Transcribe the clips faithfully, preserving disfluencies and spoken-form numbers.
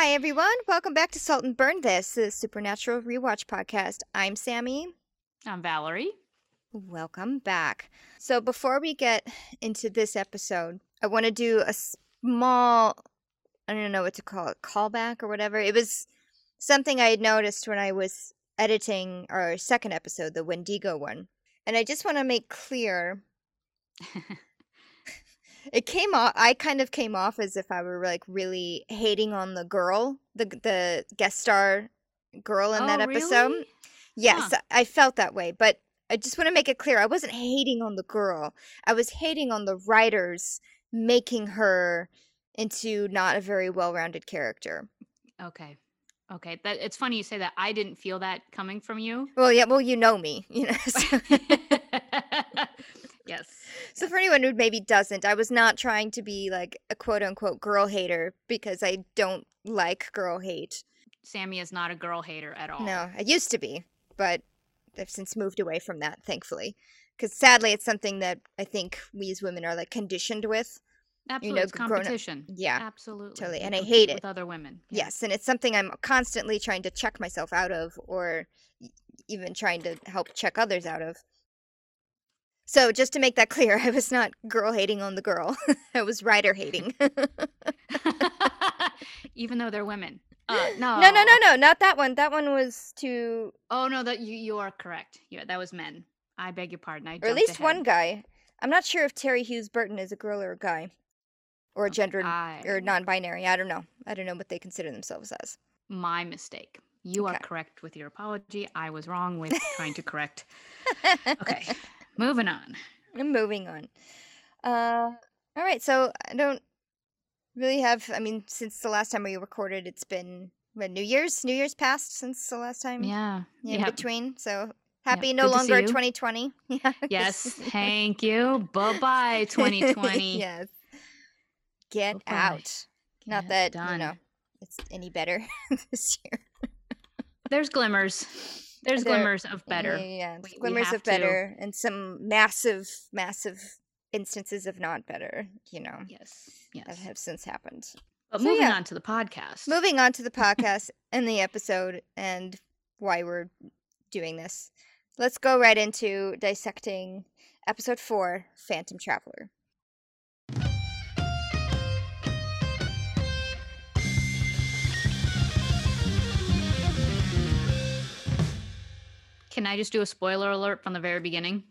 Hi everyone, welcome back to Salt and Burn This, the Supernatural Rewatch Podcast. I'm Sammy. I'm Valerie. Welcome back. So before we get into this episode, I want to do a small, I don't know what to call it, callback or whatever. It was something I had noticed when I was editing our second episode, the Wendigo one. And I just want to make clear... It came off, I kind of came off as if I were like really hating on the girl, the the guest star girl in oh, that episode. Really? Yes, huh. I felt that way. But I just want to make it clear, I wasn't hating on the girl. I was hating on the writers making her into not a very well-rounded character. Okay. Okay. That, it's funny you say that. I didn't feel that coming from you. Well, yeah. Well, you know me. You know, so. Yes. So yes. For anyone who maybe doesn't, I was not trying to be like a quote-unquote girl hater because I don't like girl hate. Sammy is not a girl hater at all. No, I used to be, but I've since moved away from that, thankfully. Because sadly, it's something that I think we as women are like conditioned with. Absolutely, you know, it's competition. Yeah. Absolutely. Totally, and I hate it. With other women. Yeah. Yes, and it's something I'm constantly trying to check myself out of or even trying to help check others out of. So just to make that clear, I was not girl hating on the girl. I was writer hating. Even though they're women. Uh, no. No, no, no, no. Not that one. That one was to... Oh, no, that you, you are correct. Yeah, that was men. I beg your pardon. I jumped Or at least ahead. One guy. I'm not sure if Terry Hughes Burton is a girl or a guy. Or a gendered I... or non-binary. I don't know. I don't know what they consider themselves as. My mistake. You okay. are correct with your apology. I was wrong with trying to correct. Okay. Moving on. I'm moving on. Uh, all right, so I don't really have, I mean, since the last time we recorded, it's been what, New Year's? New Year's passed since the last time? Yeah. yeah in yep. between, so happy yep. no Good longer twenty twenty. Yeah. Yes, thank you. Bye-bye, twenty twenty. Yes. Get Bye-bye. out. Get Not that, done. you know, it's any better this year. There's glimmers. There's there, glimmers of better. Yeah, yeah. We, glimmers we of better to. and some massive, massive instances of not better, you know. Yes, yes. That have since happened. But so, moving yeah. on to the podcast. Moving on to the podcast and the episode and why we're doing this. Let's go right into dissecting episode four, Phantom Traveler. Can I just do a spoiler alert from the very beginning?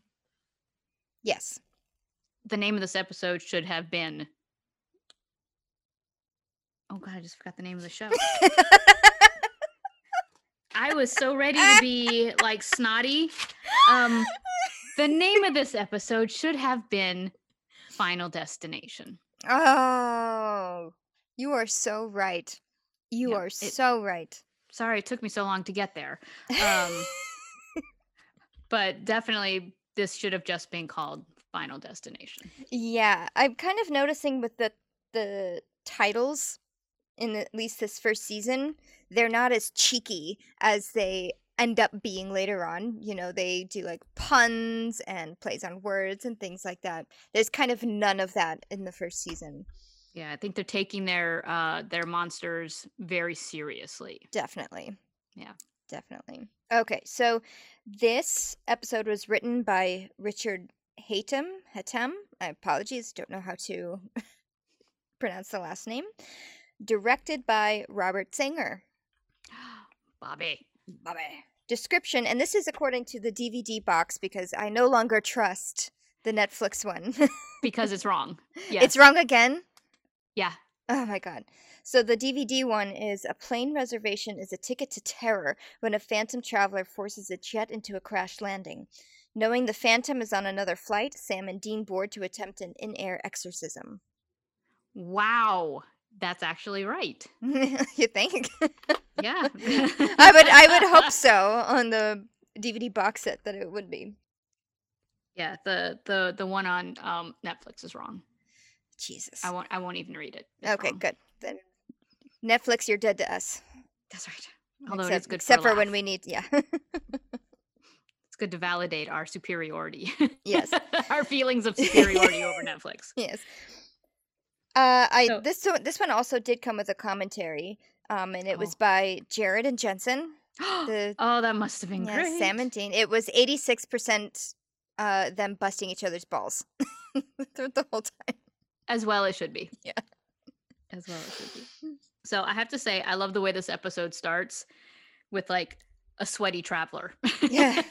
Yes. The name of this episode should have been... Oh, God, I just forgot the name of the show. I was so ready to be, like, snotty. Um, the name of this episode should have been Final Destination. Oh, you are so right. You yeah, are it, so right. Sorry it took me so long to get there. Um... But definitely, this should have just been called Final Destination. Yeah, I'm kind of noticing with the the titles, in at least this first season, they're not as cheeky as they end up being later on. You know, they do like puns and plays on words and things like that. There's kind of none of that in the first season. Yeah, I think they're taking their uh, their monsters very seriously. Definitely. Yeah. Definitely. Okay, so this episode was written by Richard Hatem. Hatem, I apologies, don't know how to pronounce the last name. Directed by Robert Singer. Bobby. Bobby. Description, and this is according to the D V D box because I no longer trust the Netflix one. Because it's wrong. Yes. It's wrong again? Yeah. Oh my God. So the D V D one is, a plane reservation is a ticket to terror when a phantom traveler forces a jet into a crash landing. Knowing the phantom is on another flight, Sam and Dean board to attempt an in-air exorcism. Wow. That's actually right. You think? Yeah. I would I would hope so on the D V D box set that it would be. Yeah, the the, the one on um, Netflix is wrong. Jesus. I won't I won't even read it. It's okay, wrong. Good. Then Netflix, you're dead to us. That's right. Although except, it's good except for, for when we need, yeah. It's good to validate our superiority. Yes. Our feelings of superiority over Netflix. Yes. Uh, I so, this this one also did come with a commentary, um, and it oh. was by Jared and Jensen. The, oh, that must have been yeah, great. Sam and Dean. It was eighty-six percent uh, them busting each other's balls throughout the whole time. As well it should be. Yeah. As well it should be. So I have to say, I love the way this episode starts with like a sweaty traveler. Yeah.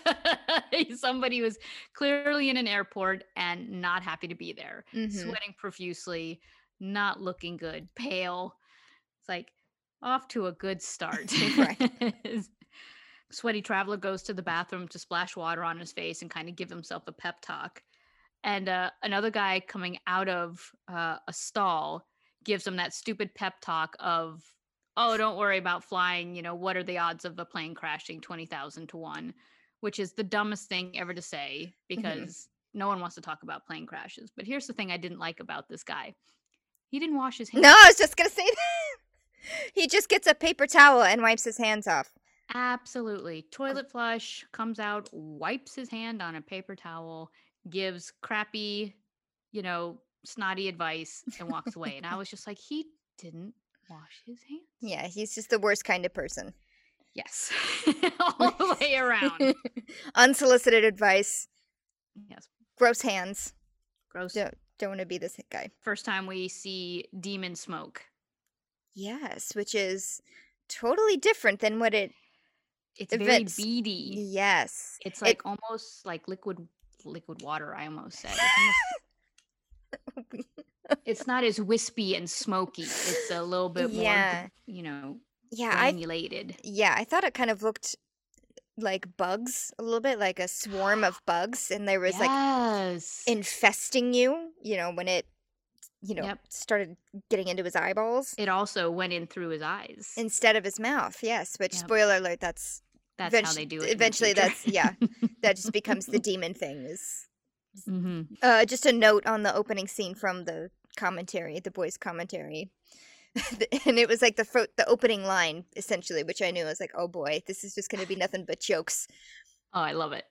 Somebody who's clearly in an airport and not happy to be there. Mm-hmm. Sweating profusely, not looking good, pale. It's like off to a good start. Sweaty traveler goes to the bathroom to splash water on his face and kind of give himself a pep talk. And uh, another guy coming out of uh, a stall gives him that stupid pep talk of, oh, don't worry about flying. You know, what are the odds of a plane crashing twenty thousand to one, which is the dumbest thing ever to say because mm-hmm. no one wants to talk about plane crashes. But here's the thing I didn't like about this guy. He didn't wash his hands. No, I was just going to say that. He just gets a paper towel and wipes his hands off. Absolutely. Toilet flush, comes out, wipes his hand on a paper towel, gives crappy, you know, snotty advice and walks away. And I was just like, he didn't wash his hands. Yeah, he's just the worst kind of person. Yes. All the way around. Unsolicited advice. Yes. Gross hands. Gross. Don't, don't want to be this guy. First time we see demon smoke. Yes, which is totally different than what it It's events. Very beady. Yes. It's like it, almost like liquid liquid water, I almost said. It's almost it's not as wispy and smoky. It's a little bit more, yeah. you know, yeah, granulated. I, yeah, I thought it kind of looked like bugs a little bit, like a swarm of bugs. And there was yes. like infesting you, you know, when it, you know, yep. started getting into his eyeballs. It also went in through his eyes. Instead of his mouth, yes. Which, yep. spoiler alert, that's, that's eventu- how they do it. Eventually, that's, yeah, that just becomes the demon thing is. Mm-hmm. Uh, just a note on the opening scene from the commentary, the boys' commentary, and it was like the fro- the opening line essentially, which I knew I was like, oh boy, this is just going to be nothing but jokes. Oh, I love it.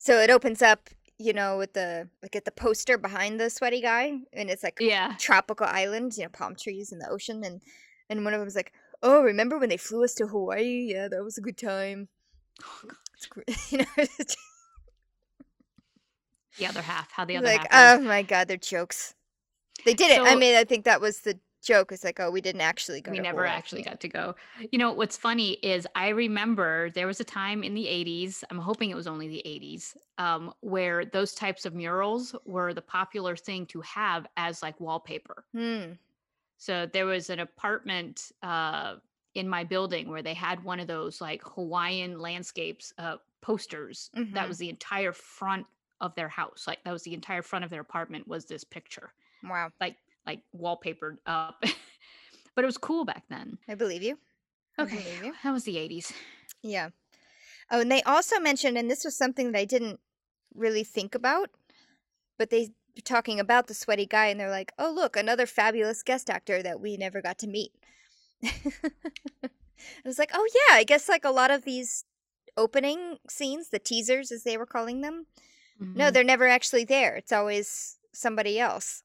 So it opens up, you know, with the like at the poster behind the sweaty guy, and it's like yeah. tropical island, you know, palm trees and the ocean, and and one of them was like, oh, remember when they flew us to Hawaii? Yeah, that was a good time. Oh, God. It's great. You know. The other half, how the other like, half. Like, oh my God, they're jokes. They did it. So, I mean, I think that was the joke. It's like, oh, we didn't actually go. We to never Hawaii. Actually got to go. You know, what's funny is I remember there was a time in the eighties, I'm hoping it was only the eighties, um, where those types of murals were the popular thing to have as like wallpaper. Hmm. So there was an apartment uh, in my building where they had one of those like Hawaiian landscapes uh, posters. Mm-hmm. That was the entire front of their house. Like that was the entire front of their apartment was this picture. Wow. Like like wallpapered up. But it was cool back then. I believe you. Okay. I believe you. That was the eighties. Yeah. Oh, and they also mentioned, and this was something that I didn't really think about, but they were talking about the sweaty guy and they're like, oh look, another fabulous guest actor that we never got to meet. I was like, oh yeah, I guess like a lot of these opening scenes, the teasers as they were calling them, mm-hmm. no, they're never actually there. It's always somebody else.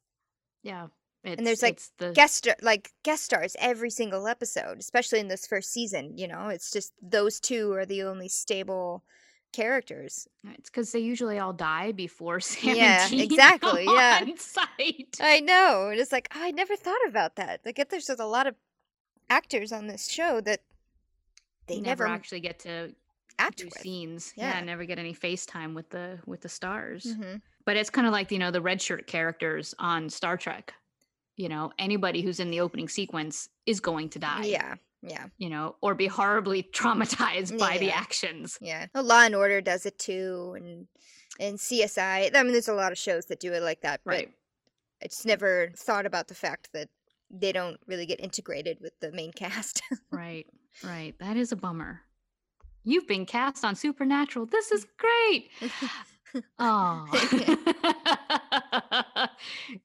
Yeah. It's, and there's like the... guest like guest stars every single episode, especially in this first season, you know. It's just those two are the only stable characters. It's because they usually all die before Sam yeah, and Gene exactly, yeah. on site. I know. And it's like, oh, I never thought about that. Like, if there's just a lot of actors on this show that they never, never actually get to... act with. Scenes. Yeah. yeah, never get any face time with the with the stars. Mm-hmm. But it's kind of like, you know, the red shirt characters on Star Trek. You know, anybody who's in the opening sequence is going to die. Yeah, yeah. You know, or be horribly traumatized by yeah. the actions. Yeah, well, Law and Order does it too, and and C S I. I mean, there's a lot of shows that do it like that. But right. I just never thought about the fact that they don't really get integrated with the main cast. Right, right. That is a bummer. You've been cast on Supernatural. This is great. Oh.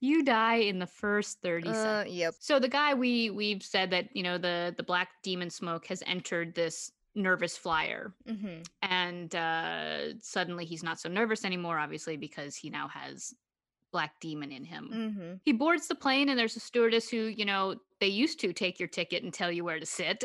You die in the first thirty uh, seconds. Yep. So the guy we we've said that, you know, the the black demon smoke has entered this nervous flyer, mm-hmm. and uh, suddenly he's not so nervous anymore, obviously, because he now has black demon in him. Mm-hmm. He boards the plane, and there's a stewardess who, you know, they used to take your ticket and tell you where to sit.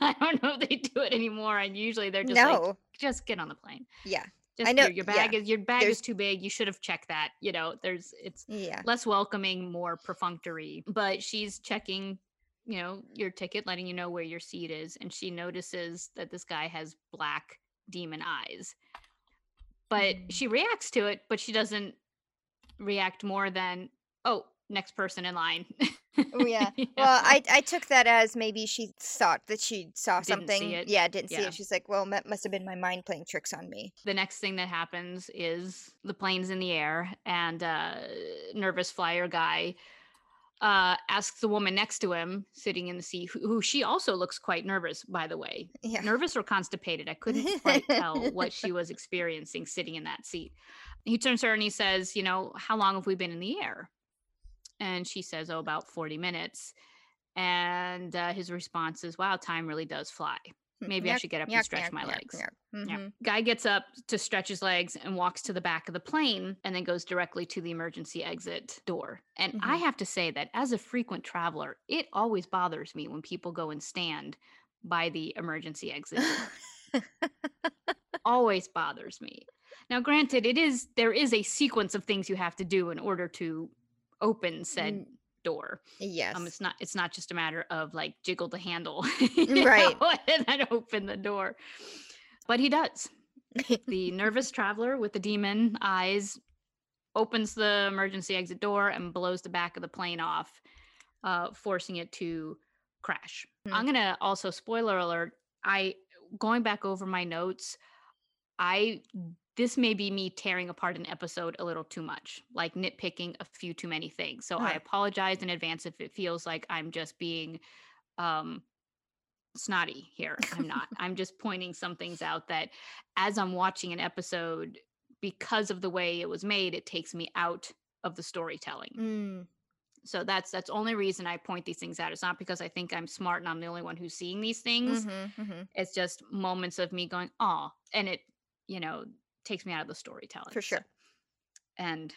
I don't know if they do it anymore. And usually they're just no. like, just get on the plane. Yeah. Just, I know your, your bag yeah. is your bag there's, is too big. You should have checked that. You know, there's it's yeah. less welcoming, more perfunctory. But she's checking, you know, your ticket, letting you know where your seat is, and she notices that this guy has black demon eyes. But mm. she reacts to it, but she doesn't react more than, oh, next person in line. Oh, yeah. yeah. Well, I I took that as maybe she thought that she saw didn't something. See it. Yeah, didn't yeah. see it. She's like, well, that must have been my mind playing tricks on me. The next thing that happens is the plane's in the air, and uh, nervous flyer guy uh, asks the woman next to him, sitting in the seat, who, who she also looks quite nervous, by the way. Yeah. Nervous or constipated? I couldn't quite tell what she was experiencing sitting in that seat. He turns to her and he says, you know, how long have we been in the air? And she says, oh, about forty minutes. And uh, his response is, wow, time really does fly. Maybe yuck, I should get up yuck, and stretch yuck, my yuck, legs. Yuck. Mm-hmm. Yeah. Guy gets up to stretch his legs and walks to the back of the plane, and then goes directly to the emergency exit door. And mm-hmm. I have to say that as a frequent traveler, it always bothers me when people go and stand by the emergency exit door. Always bothers me. Now, granted, it is there is a sequence of things you have to do in order to open said door. Yes. Um, it's not it's not just a matter of like jiggle the handle. Right. Know, and then open the door. But he does. The nervous traveler with the demon eyes opens the emergency exit door and blows the back of the plane off, uh, forcing it to crash. Mm-hmm. I'm gonna also, spoiler alert, I going back over my notes, I This may be me tearing apart an episode a little too much, like nitpicking a few too many things. So oh. I apologize in advance if it feels like I'm just being um, snotty here. I'm not. I'm just pointing some things out that as I'm watching an episode, because of the way it was made, it takes me out of the storytelling. Mm. So that's that's only reason I point these things out. It's not because I think I'm smart and I'm the only one who's seeing these things. Mm-hmm, mm-hmm. It's just moments of me going, oh, and it, you know, takes me out of the storytelling. For sure. And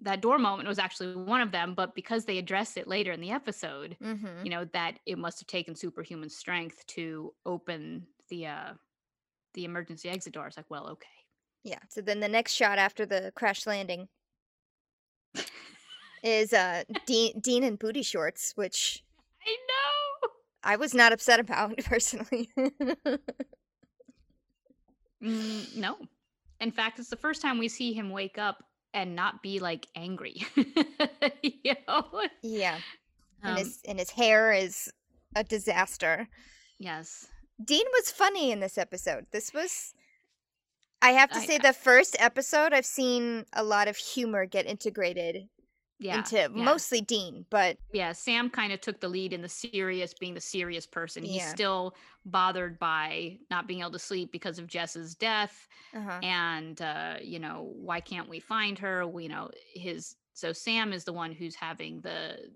that door moment was actually one of them, but because they addressed it later in the episode, mm-hmm. you know, that it must have taken superhuman strength to open the uh, the emergency exit door. It's like, well, okay. Yeah. So then the next shot after the crash landing is uh, De- Dean in booty shorts, which I know I was not upset about personally. mm, no. In fact, it's the first time we see him wake up and not be, like, angry. You know? Yeah. And, um, his, and his hair is a disaster. Yes. Dean was funny in this episode. This was, I have to I, say, I, the first episode I've seen a lot of humor get integrated yeah, into yeah. mostly Dean. But yeah, Sam kind of took the lead in the serious, being the serious person. He's yeah. still bothered by not being able to sleep because of Jess's death, uh-huh. and uh you know, why can't we find her? We, you know, his so Sam is the one who's having the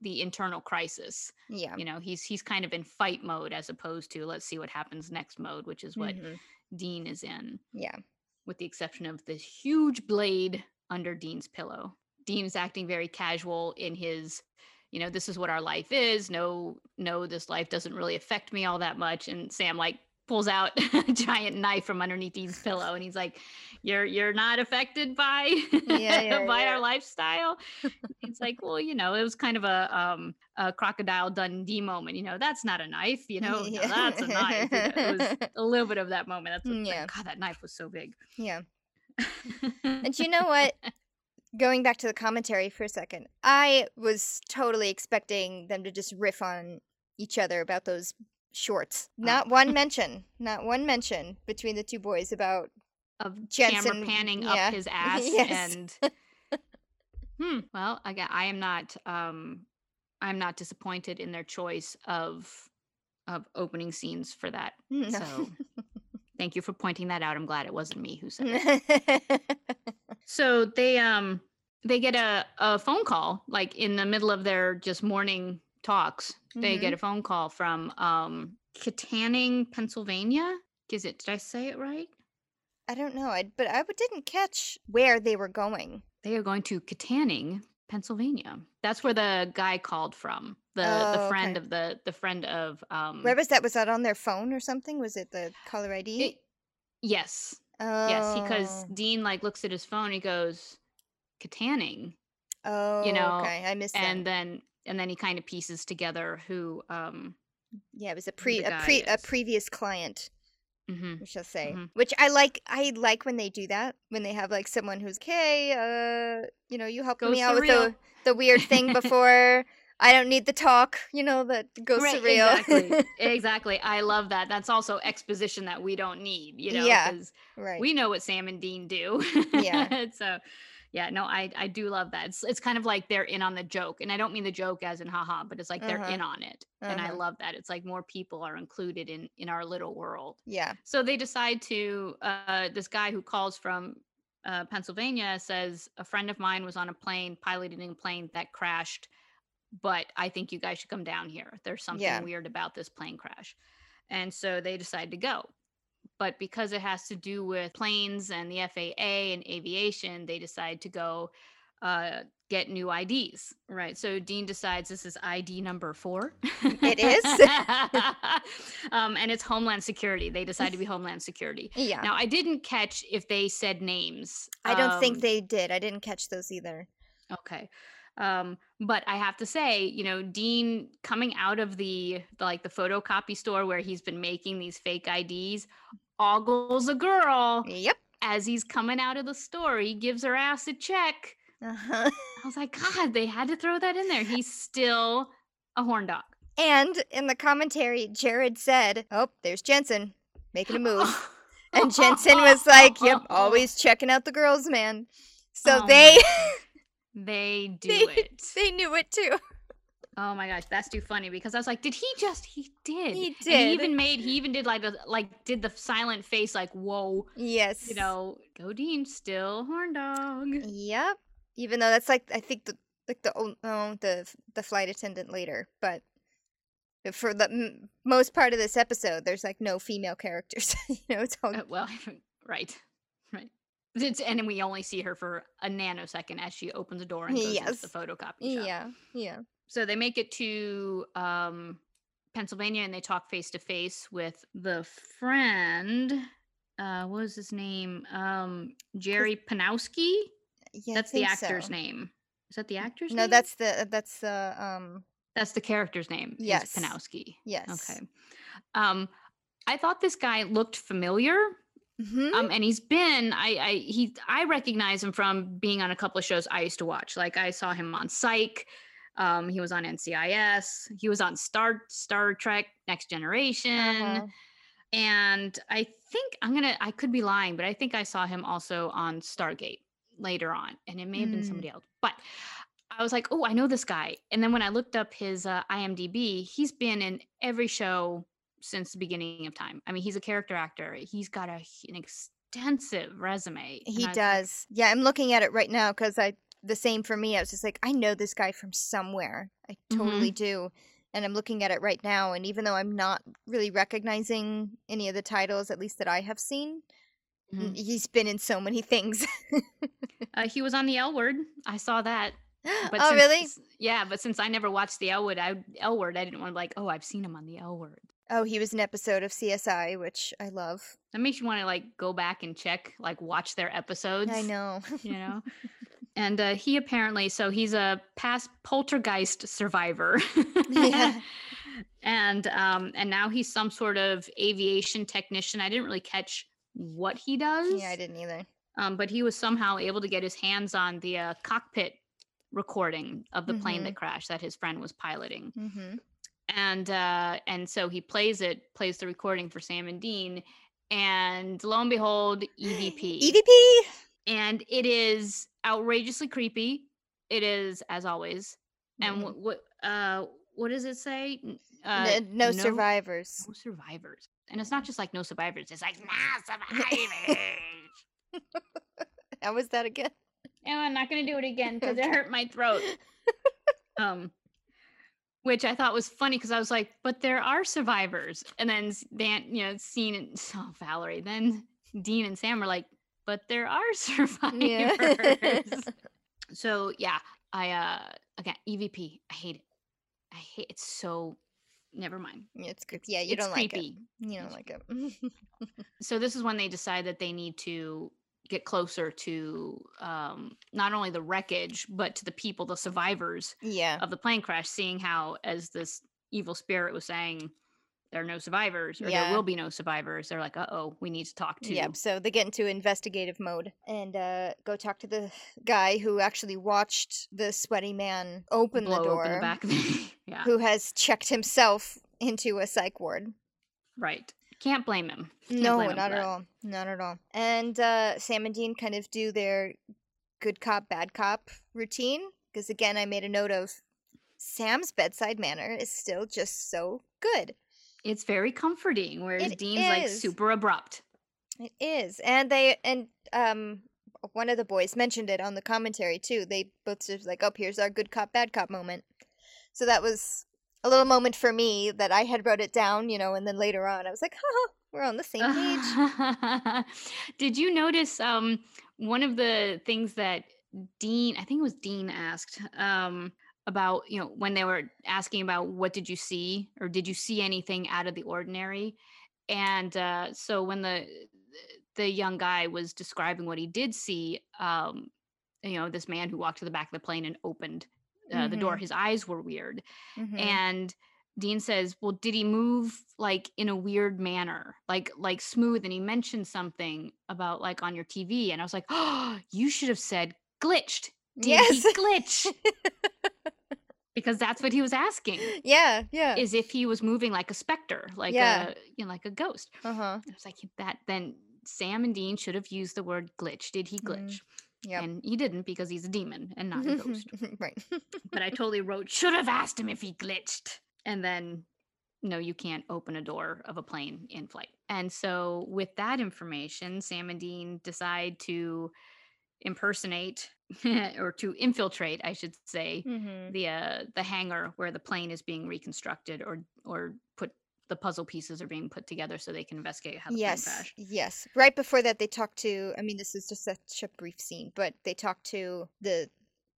the internal crisis. Yeah, you know, he's he's kind of in fight mode as opposed to let's see what happens next mode, which is what mm-hmm. Dean is in. Yeah, with the exception of this huge blade under Dean's pillow. Dean's acting very casual in his, you know, this is what our life is. No, no, this life doesn't really affect me all that much. And Sam like pulls out a giant knife from underneath Dean's pillow, and he's like, "You're you're not affected by yeah, yeah, by yeah. our lifestyle." It's like, well, you know, it was kind of a um a Crocodile Dundee moment. You know, that's not a knife. You know, yeah. no, that's a knife. You know, it was a little bit of that moment. That's what, yeah. like, God, that knife was so big. Yeah. And you know what? Going back to the commentary for a second, I was totally expecting them to just riff on each other about those shorts. Not oh. one mention, not one mention between the two boys about of Jensen. Camera panning yeah. up his ass. Yes. And hmm. Well, again, I am not, um, I'm not disappointed in their choice of of opening scenes for that. No. So, thank you for pointing that out. I'm glad it wasn't me who said it. So they um they get a, a phone call, like in the middle of their just morning talks. They mm-hmm. get a phone call from um, Kittanning, Pennsylvania. Is it? Did I say it right? I don't know. I, but I didn't catch where they were going. They are going to Kittanning, Pennsylvania. That's where the guy called from. The oh, the friend okay. of the the friend of um. Where was that? Was that on their phone or something? Was it the caller I D? It, yes. Oh. Yes, because Dean like looks at his phone. He goes, Kittanning. Oh, you know, okay. I missed that. And then and then he kind of pieces together who. Um, yeah, it was a pre a pre is. a previous client. Mm-hmm. We shall say, mm-hmm. which I like. I like when they do that, when they have like someone who's, hey, uh, you know, you helped goes me out surreal. with the the weird thing before. I don't need the talk, you know, that goes right, surreal. Exactly. exactly. I love that. That's also exposition that we don't need, you know, because yeah, right. we know what Sam and Dean do. Yeah. So, yeah, no, I, I do love that. It's, it's kind of like they're in on the joke. And I don't mean the joke as in haha, but it's like uh-huh. they're in on it. Uh-huh. And I love that. It's like more people are included in, in our little world. Yeah. So they decide to, uh, this guy who calls from uh, Pennsylvania says, a friend of mine was on a plane, piloting a plane that crashed, but I think you guys should come down here. There's something yeah. weird about this plane crash. And so they decide to go. But because it has to do with planes and the F A A and aviation, they decide to go uh, get new I Ds. Right. So Dean decides this is I D number four. It is. um, and it's Homeland Security. They decide to be Homeland Security. Yeah. Now, I didn't catch if they said names. I don't um, think they did. I didn't catch those either. Okay. Um, but I have to say, you know, Dean coming out of the, the like the photocopy store where he's been making these fake I Ds, ogles a girl. Yep. As he's coming out of the store, he gives her ass a check. Uh-huh. I was like, God, they had to throw that in there. He's still a horn dog. And in the commentary, Jared said, "Oh, there's Jensen making a move," and Jensen was like, "Yep, always checking out the girls, man." So oh, they. They do they, it. They knew it too. Oh my gosh, that's too funny because I was like, did he just? He did. He did. And he even made. He even did like a like did the silent face like whoa. Yes. You know, go Dean, still horn dog. Yep. Even though that's like I think the like the old oh, the the flight attendant later, but for the m- most part of this episode, there's like no female characters. You know, it's all uh, well, right, right. It's, and we only see her for a nanosecond as she opens the door and goes yes. into the photocopy shop. Yeah, yeah. So they make it to um, Pennsylvania and they talk face-to-face with the friend. Uh, what was his name? Um, Jerry Panowski? Yeah, that's the actor's so. name. Is that the actor's no, name? No, that's the... That's the um... that's the character's name. Yes. Panowski. Yes. Okay. Um, I thought this guy looked familiar. Mm-hmm. Um, and he's been, I, I, he, I recognize him from being on a couple of shows I used to watch. Like I saw him on Psych. Um, he was on N C I S. He was on Star, Star Trek: Next Generation. Uh-huh. And I think I'm going to, I could be lying, but I think I saw him also on Stargate later on. And it may have mm. been somebody else, but I was like, oh, I know this guy. And then when I looked up his uh, I M D B, he's been in every show since the beginning of time. I mean, he's a character actor. He's got a, an extensive resume. He does. Like, yeah, I'm looking at it right now because I the same for me. I was just like, I know this guy from somewhere. I totally mm-hmm. do. And I'm looking at it right now. And even though I'm not really recognizing any of the titles, at least that I have seen, mm-hmm. he's been in so many things. uh, he was on The L Word. I saw that. But oh, since, really? Yeah, but since I never watched The L Word, I, L Word, I didn't want to be like, oh, I've seen him on The L Word. Oh, he was an episode of C S I, which I love. That makes you want to, like, go back and check, like, watch their episodes. I know. You know? And uh, he apparently, so he's a past poltergeist survivor. Yeah. And, um, and now he's some sort of aviation technician. I didn't really catch what he does. Yeah, I didn't either. Um, but he was somehow able to get his hands on the uh, cockpit recording of the mm-hmm. plane that crashed that his friend was piloting. Mm-hmm. And uh, and so he plays it, plays the recording for Sam and Dean, and lo and behold, E V P. E V P! And it is outrageously creepy. It is, as always. And mm-hmm. what what, uh, what does it say? Uh, no, no, no survivors. No survivors. And it's not just like no survivors. It's like no survivors. How was that again? and I'm not gonna do it again because it hurt my throat. Um, which I thought was funny because I was like, but there are survivors. And then Dan, you know, Dean and oh, Valerie, then Dean and Sam were like, but there are survivors. Yeah. So yeah, I uh again E V P. I hate it. I hate it so. Never mind. It's good. Yeah, you it's don't creepy. Like it. You don't like it. So this is when they decide that they need to get closer to um, not only the wreckage, but to the people, the survivors yeah. of the plane crash, seeing how, as this evil spirit was saying, there are no survivors or yeah. there will be no survivors. They're like, uh-oh, we need to talk to. Yep. So they get into investigative mode and uh, go talk to the guy who actually watched the sweaty man open Blow the door. Open the back. Yeah. Who has checked himself into a psych ward. Right. Can't blame him. Can't no, blame him not at that. all. Not at all. And uh, Sam and Dean kind of do their good cop, bad cop routine. Because again, I made a note of Sam's bedside manner is still just so good. It's very comforting, whereas it Dean's is. like super abrupt. It is. And they and um one of the boys mentioned it on the commentary too. They both just like, oh, here's our good cop, bad cop moment. So that was a little moment for me that I had wrote it down, you know, and then later on I was like, huh, we're on the same page. Did you notice um one of the things that Dean, I think it was Dean asked, um, about, you know, when they were asking about what did you see or did you see anything out of the ordinary? And uh, so when the the young guy was describing what he did see, um, you know, this man who walked to the back of the plane and opened uh, mm-hmm. the door, his eyes were weird. Mm-hmm. And Dean says, well, did he move like in a weird manner, like like smooth? And he mentioned something about like on your T V. And I was like, oh, you should have said glitched. Did yes. he glitch? Because that's what he was asking. Yeah, yeah. Is if he was moving like a specter, like yeah. a you know, like a ghost. Uh-huh. I was like that. Then Sam and Dean should have used the word glitch. Did he glitch? Mm. Yeah. And he didn't because he's a demon and not a ghost. Right. But I totally wrote should have asked him if he glitched. And then no, you can't open a door of a plane in flight. And so with that information, Sam and Dean decide to impersonate. or to infiltrate, I should say, mm-hmm. the uh, the hangar where the plane is being reconstructed or or put the puzzle pieces are being put together so they can investigate how the yes. plane crashed. Yes. Right before that, they talk to, I mean, this is just such a brief scene, but they talk to the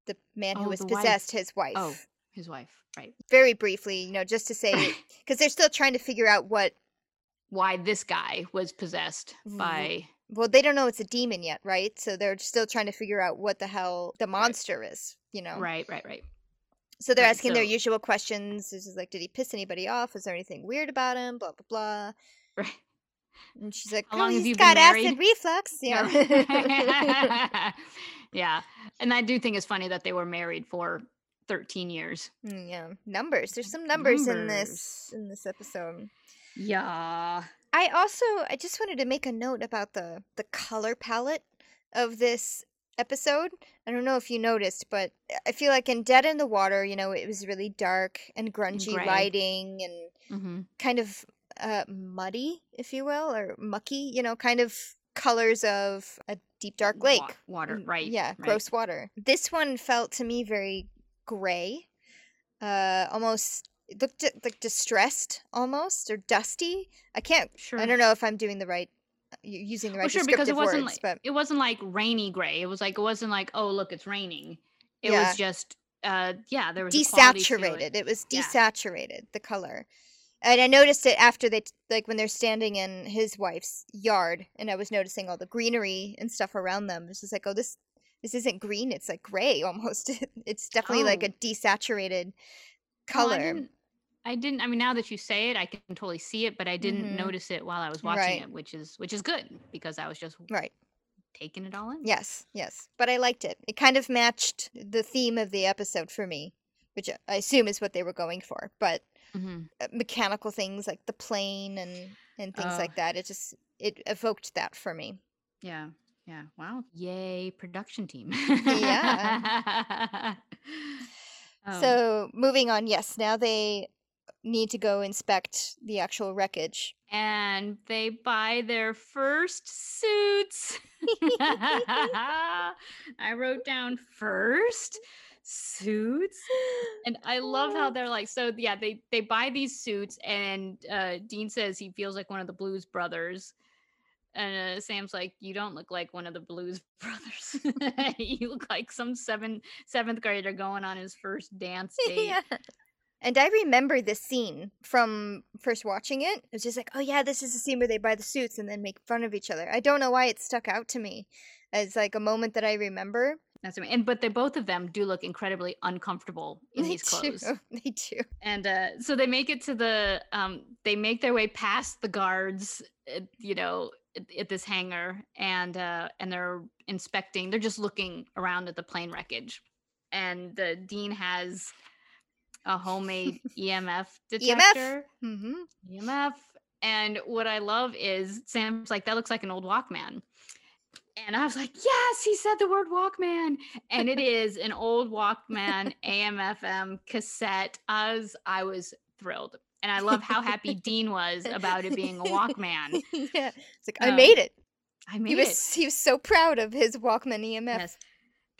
the man oh, who was possessed, wife. his wife. Oh, his wife. Right. Very briefly, you know, just to say, because they're still trying to figure out what. Why this guy was possessed by. Well, they don't know it's a demon yet, right? So they're still trying to figure out what the hell the monster right. is, you know? Right, right, right. So they're right, asking so... their usual questions. This is like, did he piss anybody off? Is there anything weird about him? Blah, blah, blah. Right. And she's like, How oh, long he's have you got been married? Acid reflux. Yeah. No. Yeah. And I do think it's funny that they were married for thirteen years. Yeah. Numbers. There's some numbers, numbers. in this in this episode. Yeah. I also, I just wanted to make a note about the, the color palette of this episode. I don't know if you noticed, but I feel like in Dead in the Water, you know, it was really dark and grungy Gray. lighting and mm-hmm. kind of uh, muddy, if you will, or mucky, you know, kind of colors of a deep, dark lake. Wa- water, right. Yeah, right. Gross water. This one felt to me very gray, uh, almost... looked like distressed almost or dusty. I can't sure. I don't know if I'm doing the right using the right well, sure, descriptive because it wasn't words, like, but it wasn't like rainy gray. It was like it wasn't like oh look it's raining. It yeah. was just uh yeah there was desaturated. It. it was desaturated yeah. the color. And I noticed it after they like when they're standing in his wife's yard and I was noticing all the greenery and stuff around them. It's just like oh this this isn't green, it's like gray almost. It's definitely oh. like a desaturated color. Well, I, didn't, I didn't I mean now that you say it I can totally see it but I didn't mm-hmm. notice it while I was watching right. it which is which is good because I was just right taking it all in. Yes, yes. But I liked it. It kind of matched the theme of the episode for me, which I assume is what they were going for, but mm-hmm. mechanical things like the plane and and things oh. like that. It just it evoked that for me. Yeah. Yeah. Wow. Yay, production team. Yeah. Oh. So moving on, yes, now they need to go inspect the actual wreckage. And they buy their first suits. I wrote down first suits. And I love how they're like, so yeah, they, they buy these suits, and uh, Dean says he feels like one of the Blues Brothers. And uh, Sam's like, you don't look like one of the Blues Brothers. You look like some seven, seventh grader going on his first dance date. Yeah. And I remember this scene from first watching it. It was just like, oh yeah, this is the scene where they buy the suits and then make fun of each other. I don't know why it stuck out to me as like a moment that I remember. That's amazing. And but they both of them do look incredibly uncomfortable in they these clothes. Do. They do. And uh, so they make it to the. Um, they make their way past the guards. You know. At this hangar, and uh, and they're inspecting. They're just looking around at the plane wreckage, and uh, Dean has a homemade E M F detector. E M F. Mm-hmm. E M F. And what I love is Sam's like, that looks like an old Walkman, and I was like, yes, he said the word Walkman, and it is an old Walkman A M F M cassette. I was I was thrilled. And I love how happy Dean was about it being a Walkman. Yeah, it's like, I um, made it. I made he was, it. He was so proud of his Walkman E M F. Yes.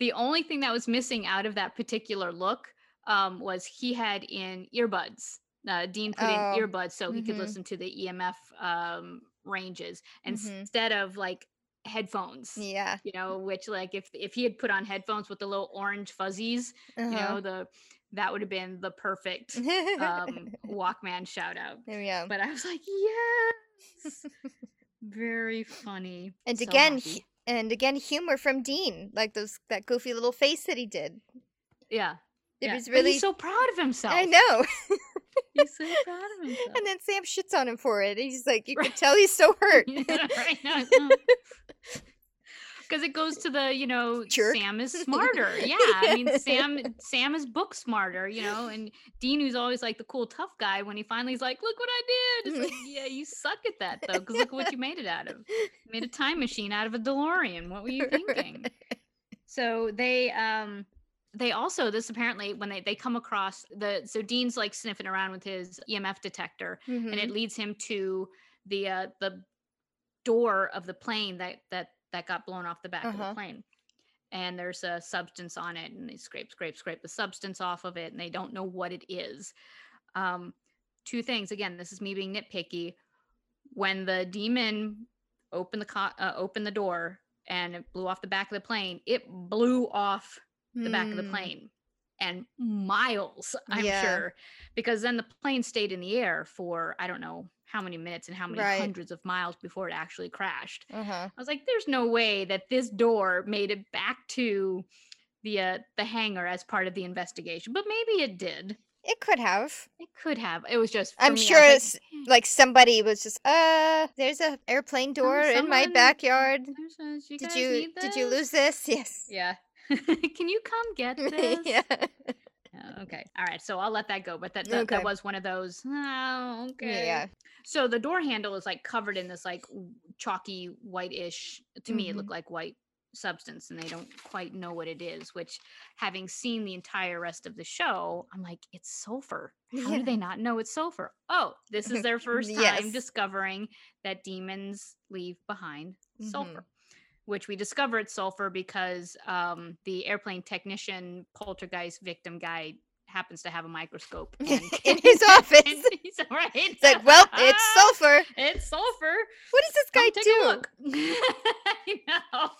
The only thing that was missing out of that particular look um, was he had in earbuds. Uh, Dean put oh. in earbuds so he mm-hmm. could listen to the E M F um, ranges mm-hmm. instead of like headphones. Yeah. You know, which like if, if he had put on headphones with the little orange fuzzies, uh-huh. you know, the... that would have been the perfect um, Walkman shout out. Yeah. But I was like, yes, very funny. And so again, he, and again, humor from Dean, like those that goofy little face that he did. Yeah, it yeah. was really. But he's so proud of himself. I know. He's so proud of himself. And then Sam shits on him for it. He's like, you right. can tell he's so hurt. Yeah, right now. Because it goes to the, you know, Jerk. Sam is smarter. Yeah, I mean, Sam Sam is book smarter, you know, and Dean, who's always like the cool, tough guy, when he finally is like, look what I did. It's like, yeah, you suck at that, though, because look what you made it out of. You made a time machine out of a DeLorean. What were you thinking? So they um, they also, this apparently, when they, they come across the, so Dean's like sniffing around with his E M F detector, mm-hmm. and it leads him to the uh, the door of the plane that that, that got blown off the back uh-huh. of the plane, and there's a substance on it, and they scrape, scrape, scrape the substance off of it, and they don't know what it is. Um, two things. Again, this is me being nitpicky. When the demon opened the, co- uh, opened the door and it blew off the back of the plane, it blew off the mm. back of the plane and miles, I'm yeah. sure, because then the plane stayed in the air for, I don't know, how many minutes and how many right. hundreds of miles before it actually crashed. Uh-huh. I was like, there's no way that this door made it back to the uh, the hangar as part of the investigation, but maybe it did. It could have. It could have. It was just. I'm me, sure like, it's like somebody was just. Uh, there's an airplane door oh, someone, in my backyard. You you did you did you lose this? Yes. Yeah. Can you come get this? Yeah. Okay. All right. So I'll let that go. But that that, okay. that was one of those. Oh, okay. Yeah. So the door handle is like covered in this like chalky whitish. To mm-hmm. me, it looked like white substance, and they don't quite know what it is. Which, having seen the entire rest of the show, I'm like, it's sulfur. How yeah. do they not know it's sulfur? Oh, this is their first time yes. discovering that demons leave behind mm-hmm. sulfur. Which we discovered sulfur because um, the airplane technician poltergeist victim guy happens to have a microscope and, in his office. He's all right. It's like, well, it's sulfur. It's sulfur. What does this guy Come do? Look. I know.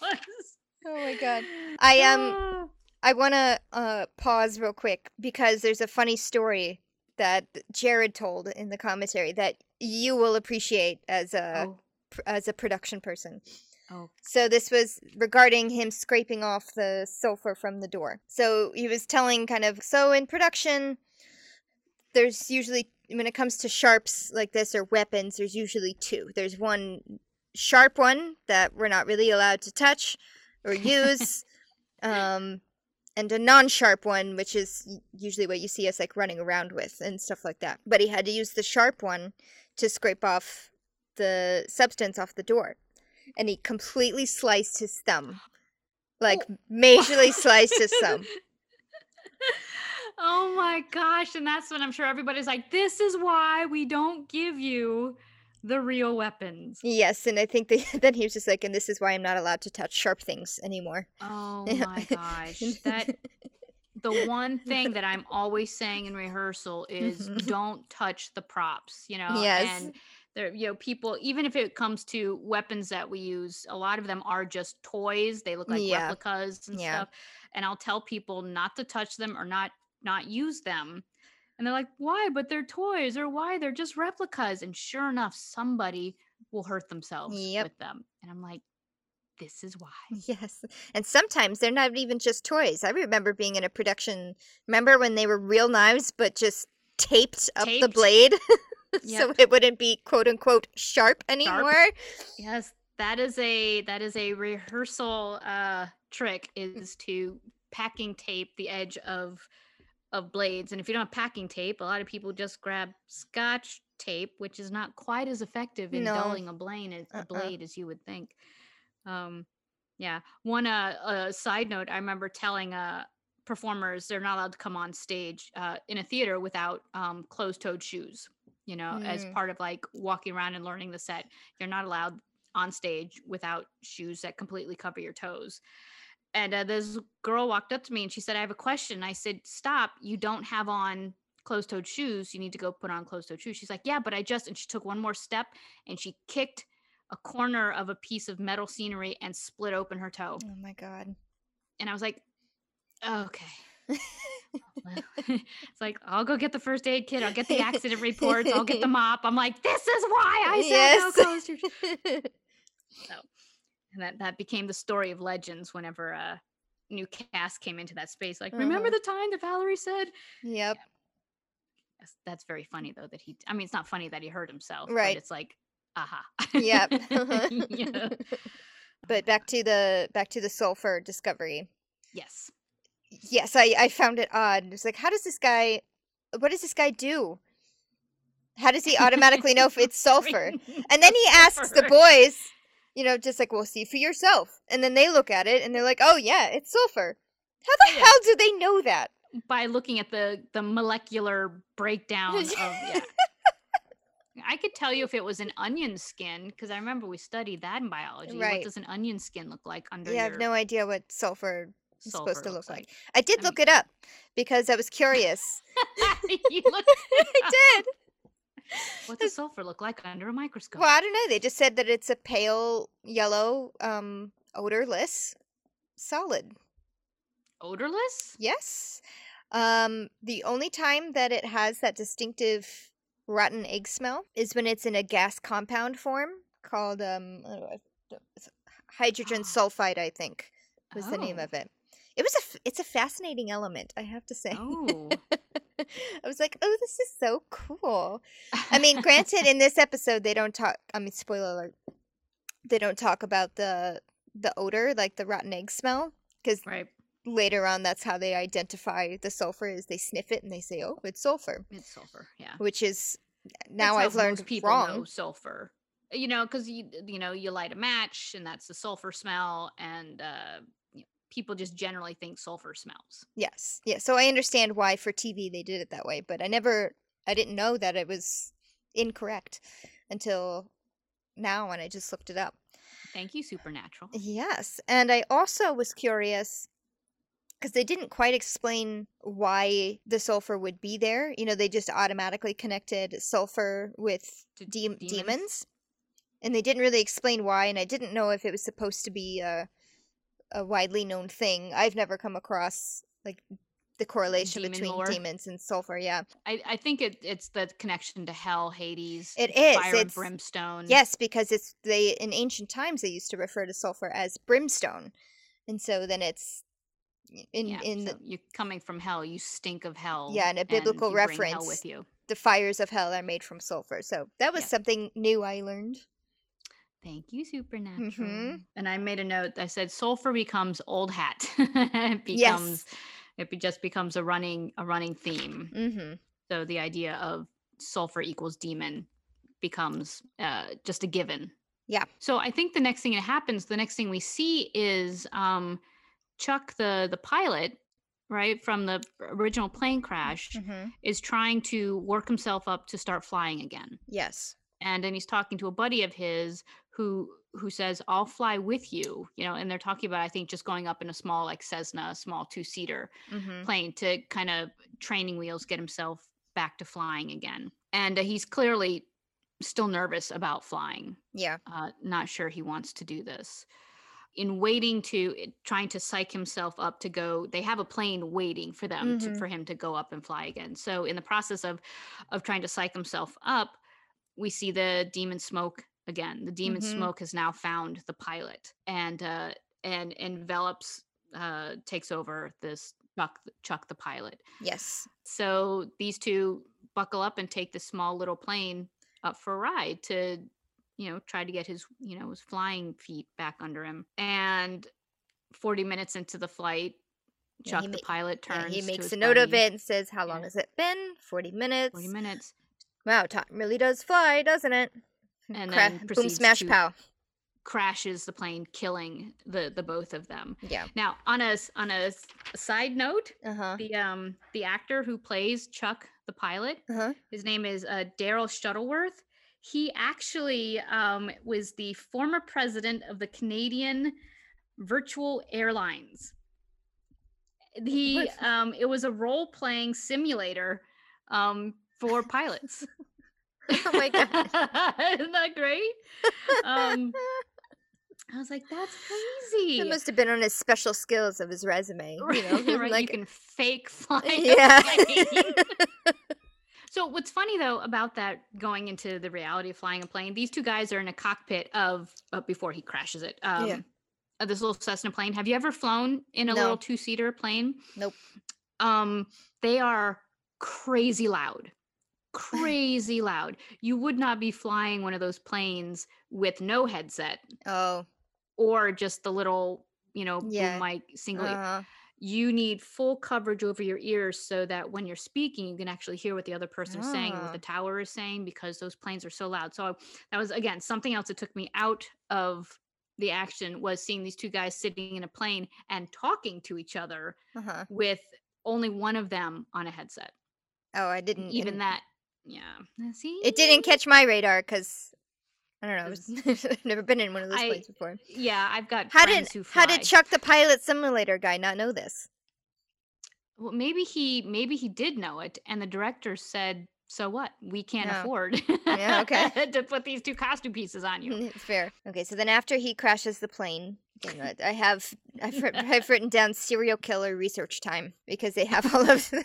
Oh my god. I um, I want to uh, pause real quick because there's a funny story that Jared told in the commentary that you will appreciate as a oh. pr- as a production person. Oh. So this was regarding him scraping off the sulfur from the door. So he was telling kind of, so in production, there's usually, when it comes to sharps like this or weapons, there's usually two. There's one sharp one that we're not really allowed to touch or use, um, and a non-sharp one, which is usually what you see us like running around with and stuff like that. But he had to use the sharp one to scrape off the substance off the door. And he completely sliced his thumb, like majorly sliced his thumb. Oh my gosh. And that's when I'm sure everybody's like, this is why we don't give you the real weapons. Yes. And I think they, then he was just like, and this is why I'm not allowed to touch sharp things anymore. Oh my gosh. That the one thing that I'm always saying in rehearsal is mm-hmm. don't touch the props, you know? Yes. And there, you know, people, even if it comes to weapons that we use, a lot of them are just toys. They look like yeah. replicas and yeah. stuff. And I'll tell people not to touch them or not, not use them. And they're like, why? But they're toys, or why? They're just replicas. And sure enough, somebody will hurt themselves yep. with them. And I'm like, this is why. Yes. And sometimes they're not even just toys. I remember being in a production, remember when they were real knives, but just taped up taped. the blade? Yep. So it wouldn't be quote unquote sharp anymore. Sharp. Yes, that is a that is a rehearsal uh, trick, is to packing tape the edge of of blades. And if you don't have packing tape, a lot of people just grab Scotch tape, which is not quite as effective in no. dulling a blade as, uh-uh. a blade as you would think. Um, yeah. One uh, uh, side note, I remember telling a. Uh, performers, they're not allowed to come on stage uh, in a theater without um, closed-toed shoes, you know, mm. as part of like walking around and learning the set. You're not allowed on stage without shoes that completely cover your toes. And uh, this girl walked up to me and she said, I have a question. I said, stop, you don't have on closed-toed shoes. You need to go put on closed-toed shoes. She's like, yeah, but I just, and she took one more step and she kicked a corner of a piece of metal scenery and split open her toe. Oh my God. And I was like, okay. It's like, I'll go get the first aid kit. I'll get the accident reports. I'll get the mop. I'm like, this is why I said yes. no coasters. So, and that, that became the story of legends whenever a new cast came into that space. Like, remember mm-hmm. the time that Valerie said? Yep. Yeah. That's, that's very funny, though, that he, I mean, it's not funny that he hurt himself. Right. But it's like, aha. Uh-huh. Yep. Uh-huh. You know? But back to the, back to the sulfur discovery. Yes. Yes, I, I found it odd. It's like, how does this guy, what does this guy do? How does he automatically know if it's sulfur? And then he asks the boys, you know, just like, well, see for yourself. And then they look at it and they're like, oh, yeah, it's sulfur. How the yeah. hell do they know that? By looking at the, the molecular breakdown of, yeah. I could tell you if it was an onion skin, because I remember we studied that in biology. Right. What does an onion skin look like under yeah, your... I have no idea what sulfur... supposed to look like. like. I did I look mean, it up because I was curious. You looked it up. I did. What does sulfur look like under a microscope? Well, I don't know. They just said that it's a pale yellow, um, odorless solid. Odorless? Yes. Um, the only time that it has that distinctive rotten egg smell is when it's in a gas compound form called um, I don't know, hydrogen sulfide, I think was oh. the name of it. It was a, it's a fascinating element, I have to say. Oh. I was like, oh, this is so cool. I mean, granted, in this episode, they don't talk, I mean, spoiler alert, they don't talk about the the odor, like the rotten egg smell, because right. later on, that's how they identify the sulfur, is they sniff it and they say, oh, it's sulfur. It's sulfur, yeah. Which is, now that's I've learned most people wrong. Know sulfur. You know, because, you, you know, you light a match and that's the sulfur smell, and, uh, people just generally think sulfur smells. Yes. Yeah. So I understand why for T V they did it that way, but I never, I didn't know that it was incorrect until now when I just looked it up. Thank you, Supernatural. Yes. And I also was curious because they didn't quite explain why the sulfur would be there. You know, they just automatically connected sulfur with de- demons. demons. And they didn't really explain why. And I didn't know if it was supposed to be a... a widely known thing. I've never come across like the correlation Demon between lore. demons and sulfur. Yeah, I, I think it, it's the connection to hell, Hades. It is fire it's, and brimstone. Yes, because it's they in ancient times they used to refer to sulfur as brimstone, and so then it's in yeah, in so the, you're coming from hell. You stink of hell. Yeah, and a biblical and reference. Bring hell with you. The fires of hell are made from sulfur. So that was yeah. something new I learned. Thank you, Supernatural. Mm-hmm. And I made a note. I said sulfur becomes old hat. It becomes, yes. It just becomes a running a running theme. Mm-hmm. So the idea of sulfur equals demon becomes uh, just a given. Yeah. So I think the next thing that happens, the next thing we see is um, Chuck, the the pilot, right, from the original plane crash, mm-hmm. is trying to work himself up to start flying again. Yes. And then he's talking to a buddy of his who who says, I'll fly with you, you know, and they're talking about, I think, just going up in a small, like Cessna, a small two-seater mm-hmm. plane to kind of training wheels, get himself back to flying again. And uh, he's clearly still nervous about flying. Yeah. Uh, not sure he wants to do this. In waiting to, trying to psych himself up to go, they have a plane waiting for them, mm-hmm. to, for him to go up and fly again. So in the process of, of trying to psych himself up, we see the demon smoke again. The demon mm-hmm. smoke has now found the pilot and uh, and envelops, uh, takes over this Chuck, Chuck the pilot. Yes. So these two buckle up and take this small little plane up for a ride to, you know, try to get his, you know, his flying feet back under him. And forty minutes into the flight, Chuck yeah, the ma- pilot turns. Yeah, he makes to a note buddy. Of it and says, how long yeah. has it been? forty minutes. forty minutes. Wow, time really does fly, doesn't it? And Cra- then boom, smash, pow. Crashes the plane, killing the, the both of them. Yeah. Now, on a on a side note, uh-huh. the um the actor who plays Chuck the pilot, uh-huh. his name is uh, Daryl Shuttleworth. He actually um was the former president of the Canadian Virtual Airlines. He um it was a role playing simulator. Um. For pilots. Oh my god! Isn't that great? Um, I was like, "That's crazy." It must have been on his special skills of his resume. You know, right? Like, you can fake flying. Yeah. A plane. So what's funny though about that, going into the reality of flying a plane, these two guys are in a cockpit of uh, before he crashes it. Um, yeah. Of this little Cessna plane. Have you ever flown in a no. little two-seater plane? Nope. Um, they are crazy loud. Crazy loud. You would not be flying one of those planes with no headset. Oh. Or just the little, you know, yeah. boom mic single uh-huh. ear. You need full coverage over your ears so that when you're speaking, you can actually hear what the other person is oh. saying, what the tower is saying, because those planes are so loud. So that was, again, something else that took me out of the action, was seeing these two guys sitting in a plane and talking to each other uh-huh. with only one of them on a headset. Oh, I didn't. Even didn't... that. Yeah. See? It didn't catch my radar because, I don't know, it was, I've never been in one of those I, planes before. Yeah, I've got how friends did, who fly. How did Chuck the pilot simulator guy not know this? Well, maybe he maybe he did know it, and the director said, so what? We can't no. afford yeah, okay. to put these two costume pieces on you. Fair. Okay, so then after he crashes the plane, you know, I have I've, I've written down serial killer research time, because they have all of the,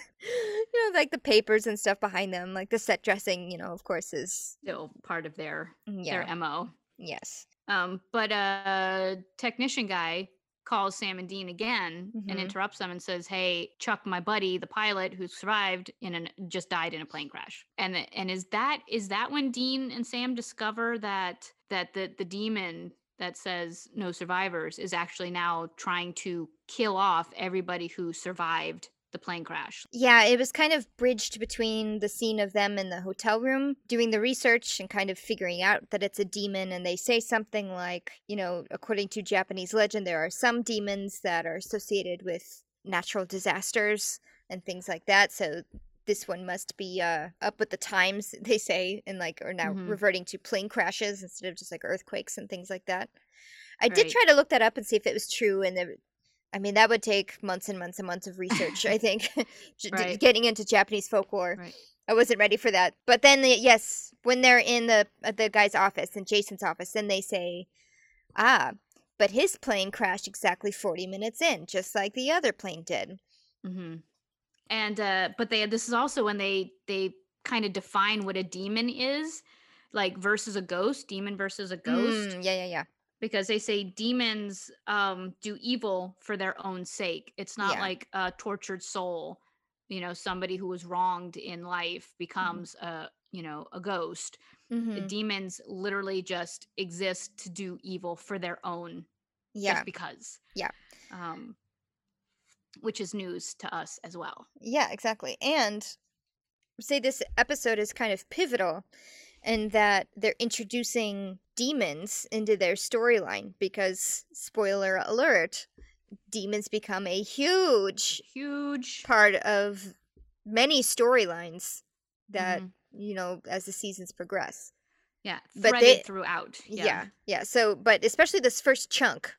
you know, like the papers and stuff behind them, like the set dressing, you know, of course, is still part of their yeah. their M O. Yes. Um, but a technician guy calls Sam and Dean again mm-hmm. and interrupts them and says, hey, Chuck, my buddy, the pilot who survived in an just died in a plane crash. And the, and is that is that when Dean and Sam discover that that the, the demon that says no survivors is actually now trying to kill off everybody who survived the plane crash? Yeah, it was kind of bridged between the scene of them in the hotel room doing the research and kind of figuring out that it's a demon, and they say something like, you know, according to Japanese legend, there are some demons that are associated with natural disasters and things like that, so this one must be uh, up with the times, they say, and like are now mm-hmm. reverting to plane crashes instead of just like earthquakes and things like that. I right. did try to look that up and see if it was true, and the I mean, that would take months and months and months of research, I think, right. getting into Japanese folklore. Right. I wasn't ready for that. But then, the, yes, when they're in the the guy's office, in Jason's office, then they say, ah, but his plane crashed exactly forty minutes in, just like the other plane did. Mm-hmm. And, uh, but they this is also when they, they kind of define what a demon is, like versus a ghost, demon versus a ghost. Mm, yeah, yeah, yeah. Because they say demons um, do evil for their own sake. It's not yeah. like a tortured soul, you know, somebody who was wronged in life becomes mm-hmm. a, you know, a ghost. Mm-hmm. The demons literally just exist to do evil for their own, yeah. just because. Yeah. Um, which is news to us as well. Yeah, exactly. And say this episode is kind of pivotal in that they're introducing demons into their storyline, because spoiler alert, demons become a huge, huge part of many storylines that, mm-hmm. you know, as the seasons progress. Yeah, threaded but they, throughout. Yeah. yeah, yeah. So, but especially this first chunk,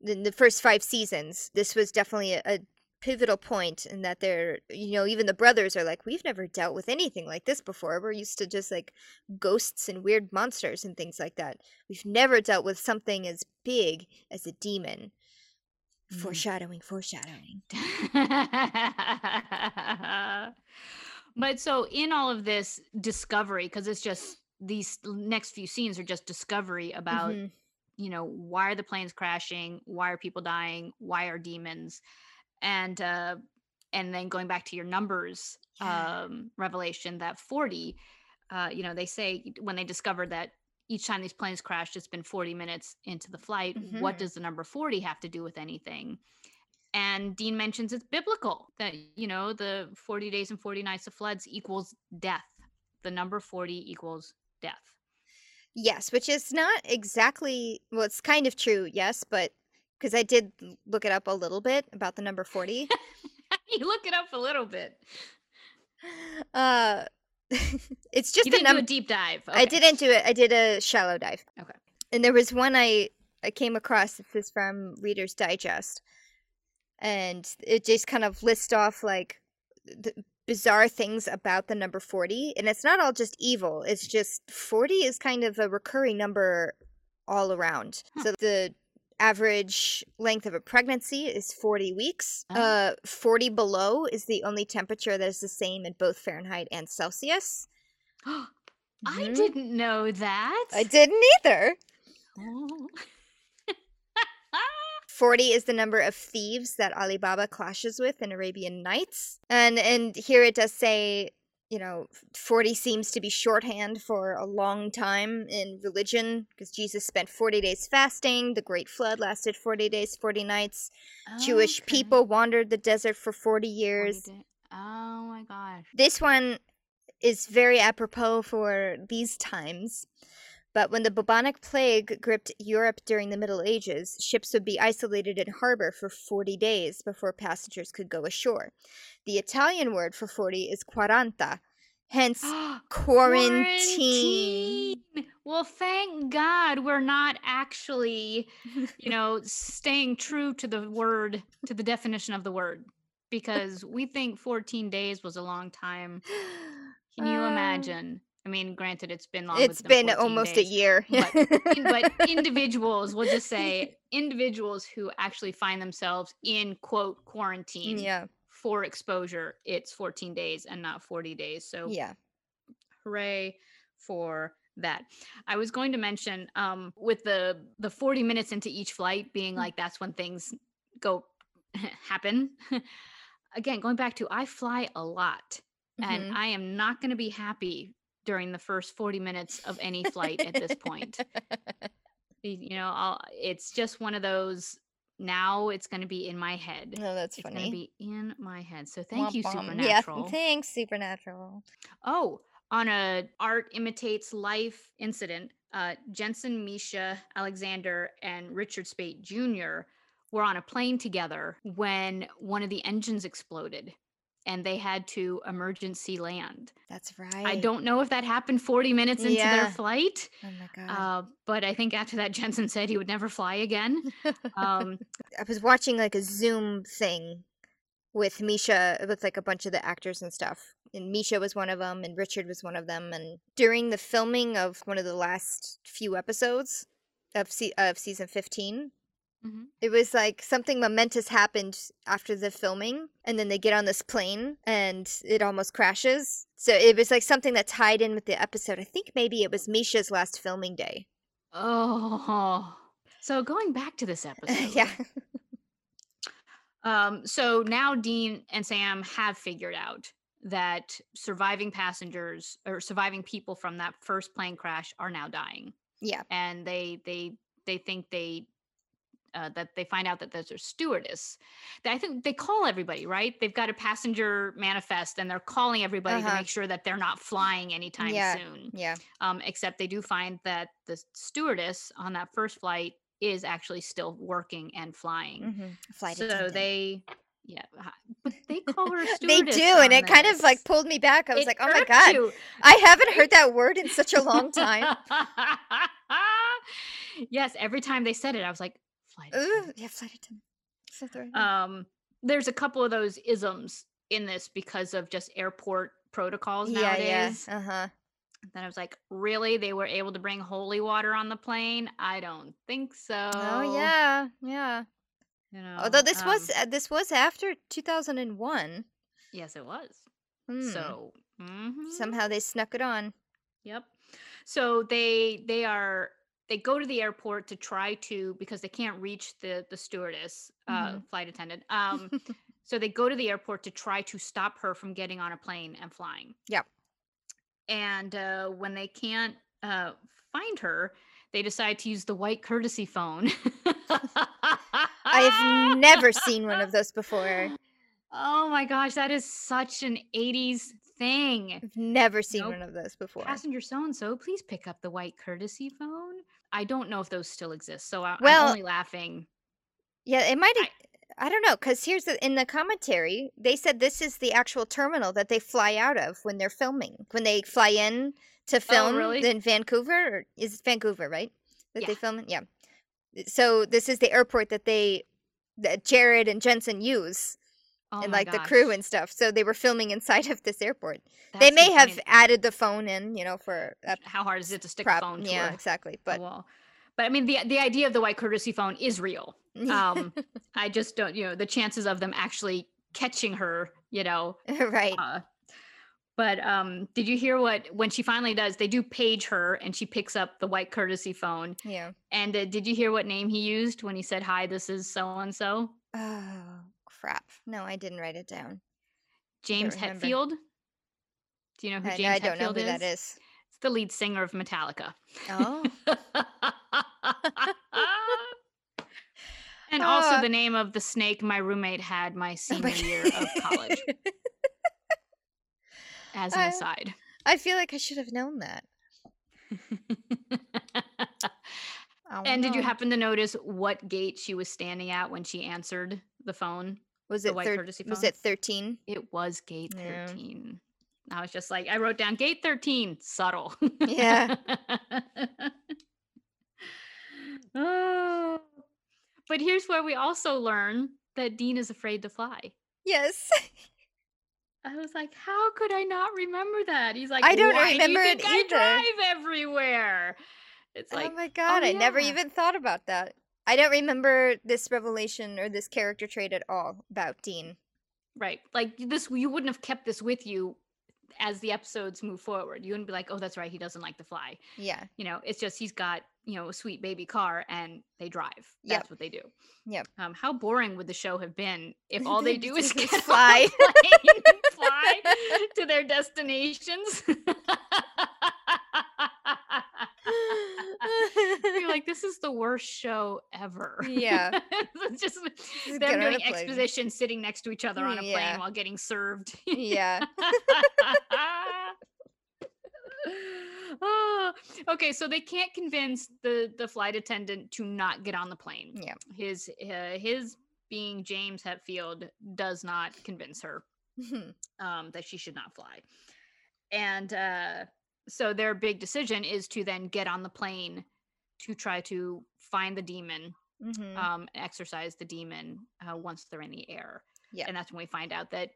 the, the first five seasons, this was definitely a, a pivotal point in that they're, you know, even the brothers are like, we've never dealt with anything like this before. We're used to just like ghosts and weird monsters and things like that. We've never dealt with something as big as a demon. Mm. Foreshadowing, foreshadowing. But so in all of this discovery, because it's just, these next few scenes are just discovery about, mm-hmm. you know, why are the planes crashing? Why are people dying? Why are demons? And, uh, and then going back to your numbers, yeah. um, revelation that forty, uh, you know, they say when they discovered that each time these planes crashed, it's been forty minutes into the flight. Mm-hmm. What does the number forty have to do with anything? And Dean mentions it's biblical that, you know, the forty days and forty nights of floods equals death. The number forty equals death. Yes, which is not exactly, well, it's kind of true, yes, but because I did look it up a little bit about the number forty. You look it up a little bit. Uh, it's just you didn't a, num- do a deep dive. Okay. I didn't do it. I did a shallow dive. Okay. And there was one I, I came across. This is from Reader's Digest, and it just kind of lists off like the bizarre things about the number forty, and it's not all just evil, it's just forty is kind of a recurring number all around. Huh. So the average length of a pregnancy is forty weeks. Oh. uh forty below is the only temperature that is the same in both Fahrenheit and Celsius. I mm-hmm. didn't know that. I didn't either. Oh. forty is the number of thieves that Alibaba clashes with in Arabian Nights. And and here it does say, you know, forty seems to be shorthand for a long time in religion, because Jesus spent forty days fasting. The Great Flood lasted forty days, forty nights. Okay. Jewish people wandered the desert for forty years. forty Oh, my gosh. This one is very apropos for these times. But when the bubonic plague gripped Europe during the Middle Ages, ships would be isolated in harbor for forty days before passengers could go ashore. The Italian word for forty is quaranta, hence quarantine. quarantine. Well, thank God we're not actually, you know, staying true to the word, to the definition of the word, because we think fourteen days was a long time. Can you um... imagine? I mean, granted, it's been long. It's been almost days, a year. but, but individuals, we'll just say individuals who actually find themselves in, quote, quarantine yeah. for exposure, it's fourteen days and not forty days. So yeah, hooray for that. I was going to mention um, with the, the forty minutes into each flight being like, that's when things go happen. Again, going back to I fly a lot, mm-hmm. and I am not going to be happy during the first forty minutes of any flight at this point. You know, I'll, it's just one of those, now it's going to be in my head. No, that's it's funny. It's going to be in my head. So thank womp you, womp. Supernatural. Yeah, thanks, Supernatural. Oh, on a Art Imitates Life incident, uh, Jensen, Misha, Alexander, and Richard Speight Junior were on a plane together when one of the engines exploded. And they had to emergency land. That's right. I don't know if that happened forty minutes into yeah. their flight. Oh, my God. Uh, but I think after that, Jensen said he would never fly again. Um, I was watching, like, a Zoom thing with Misha, with, like, a bunch of the actors and stuff. And Misha was one of them, and Richard was one of them. And during the filming of one of the last few episodes of se- of season fifteen... Mm-hmm. It was like something momentous happened after the filming, and then they get on this plane and it almost crashes. So it was like something that tied in with the episode. I think maybe it was Misha's last filming day. Oh, so going back to this episode. yeah. um. So now Dean and Sam have figured out that surviving passengers or surviving people from that first plane crash are now dying. Yeah. And they they they think they. Uh, that they find out that there's a stewardess. I think they call everybody, right? They've got a passenger manifest and they're calling everybody uh-huh. to make sure that they're not flying anytime yeah. soon. Yeah. Um, except they do find that the stewardess on that first flight is actually still working and flying. Mm-hmm. Flight so attendant. they, yeah, but they call her stewardess. They do, and it this. kind of like pulled me back. I was it like, oh my God, you. I haven't heard that word in such a long time. Yes, every time they said it, I was like, flight attendant. Ooh, yeah, flight attendant. Is that the right um, name? There's a couple of those isms in this because of just airport protocols yeah, nowadays. Yeah, uh-huh. Then I was like, really? They were able to bring holy water on the plane? I don't think so. Oh yeah, yeah. You know, although this um, was uh, this was after two thousand one. Yes, it was. Mm. So mm-hmm. somehow they snuck it on. Yep. So they they are they go to the airport to try to because they can't reach the the stewardess, mm-hmm. uh, flight attendant. Um, so they go to the airport to try to stop her from getting on a plane and flying. Yep. And uh, when they can't uh, find her, they decide to use the white courtesy phone. I've never seen one of those before. Oh my gosh, that is such an eighties thing. I've never seen nope. one of those before. Passenger so-and-so, please pick up the white courtesy phone. I don't know if those still exist, so I- well, I'm only laughing. Yeah, it might have... I- I don't know, because here's the, in the commentary, they said this is the actual terminal that they fly out of when they're filming. When they fly in to film oh, really? in Vancouver, or is it Vancouver, right? That yeah. they film in? Yeah. So this is the airport that they, that Jared and Jensen use, oh and like gosh. the crew and stuff. So they were filming inside of this airport. That's they may insane. have added the phone in, you know, for a how hard is it to stick prop, a phone? To yeah, exactly. But. Wall. But I mean, the the idea of the white courtesy phone is real. Um, I just don't, you know, the chances of them actually catching her, you know. Right. Uh, but um, did you hear what, when she finally does, they do page her and she picks up the white courtesy phone. Yeah. And uh, did you hear what name he used when he said, hi, this is so-and-so? Oh, crap. No, I didn't write it down. James Hetfield. Do you know who I, James Hetfield is? I don't Hetfield know who is? that is. It's the lead singer of Metallica. Oh. And oh. also the name of the snake my roommate had my senior oh my year of college. As an I, aside. I feel like I should have known that. And know. did you happen to notice what gate she was standing at when she answered the phone? Was it the white thir- courtesy phone? Was it thirteen? It was gate yeah. thirteen. I was just like, I wrote down gate thirteen. Subtle. Yeah. Oh. But here's where we also learn that Dean is afraid to fly. Yes. I was like, how could I not remember that? He's like, I don't Why remember do you think it I either. drive everywhere. It's like, oh my God, oh, yeah. I never even thought about that. I don't remember this revelation or this character trait at all about Dean. Right. Like this, you wouldn't have kept this with you as the episodes move forward. You wouldn't be like, oh, that's right, he doesn't like to fly. Yeah. You know, it's just he's got, you know, a sweet baby car and they drive. That's yep. what they do. Yep. Um, how boring would the show have been if all they do is get fly, fly to their destinations? You're like, this is the worst show ever. Yeah. It's just just them doing exposition sitting next to each other on a yeah. plane while getting served. Yeah. Oh, okay, so they can't convince the the flight attendant to not get on the plane. Yeah. His uh, his being James Hetfield does not convince her mm-hmm. um, that she should not fly. And uh, so their big decision is to then get on the plane to try to find the demon, mm-hmm. um, exorcise the demon uh, once they're in the air. Yeah. And that's when we find out that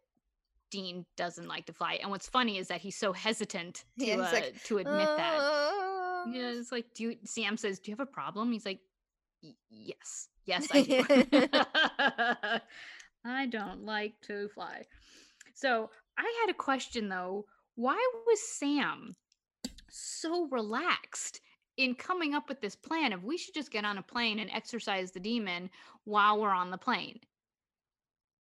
Dean doesn't like to fly. And what's funny is that he's so hesitant to yeah, uh, like, to admit uh, that. Yeah, it's like, do you, Sam says, do you have a problem? He's like, yes, yes, I do. I don't like to fly. So I had a question though. Why was Sam so relaxed in coming up with this plan of we should just get on a plane and exorcise the demon while we're on the plane?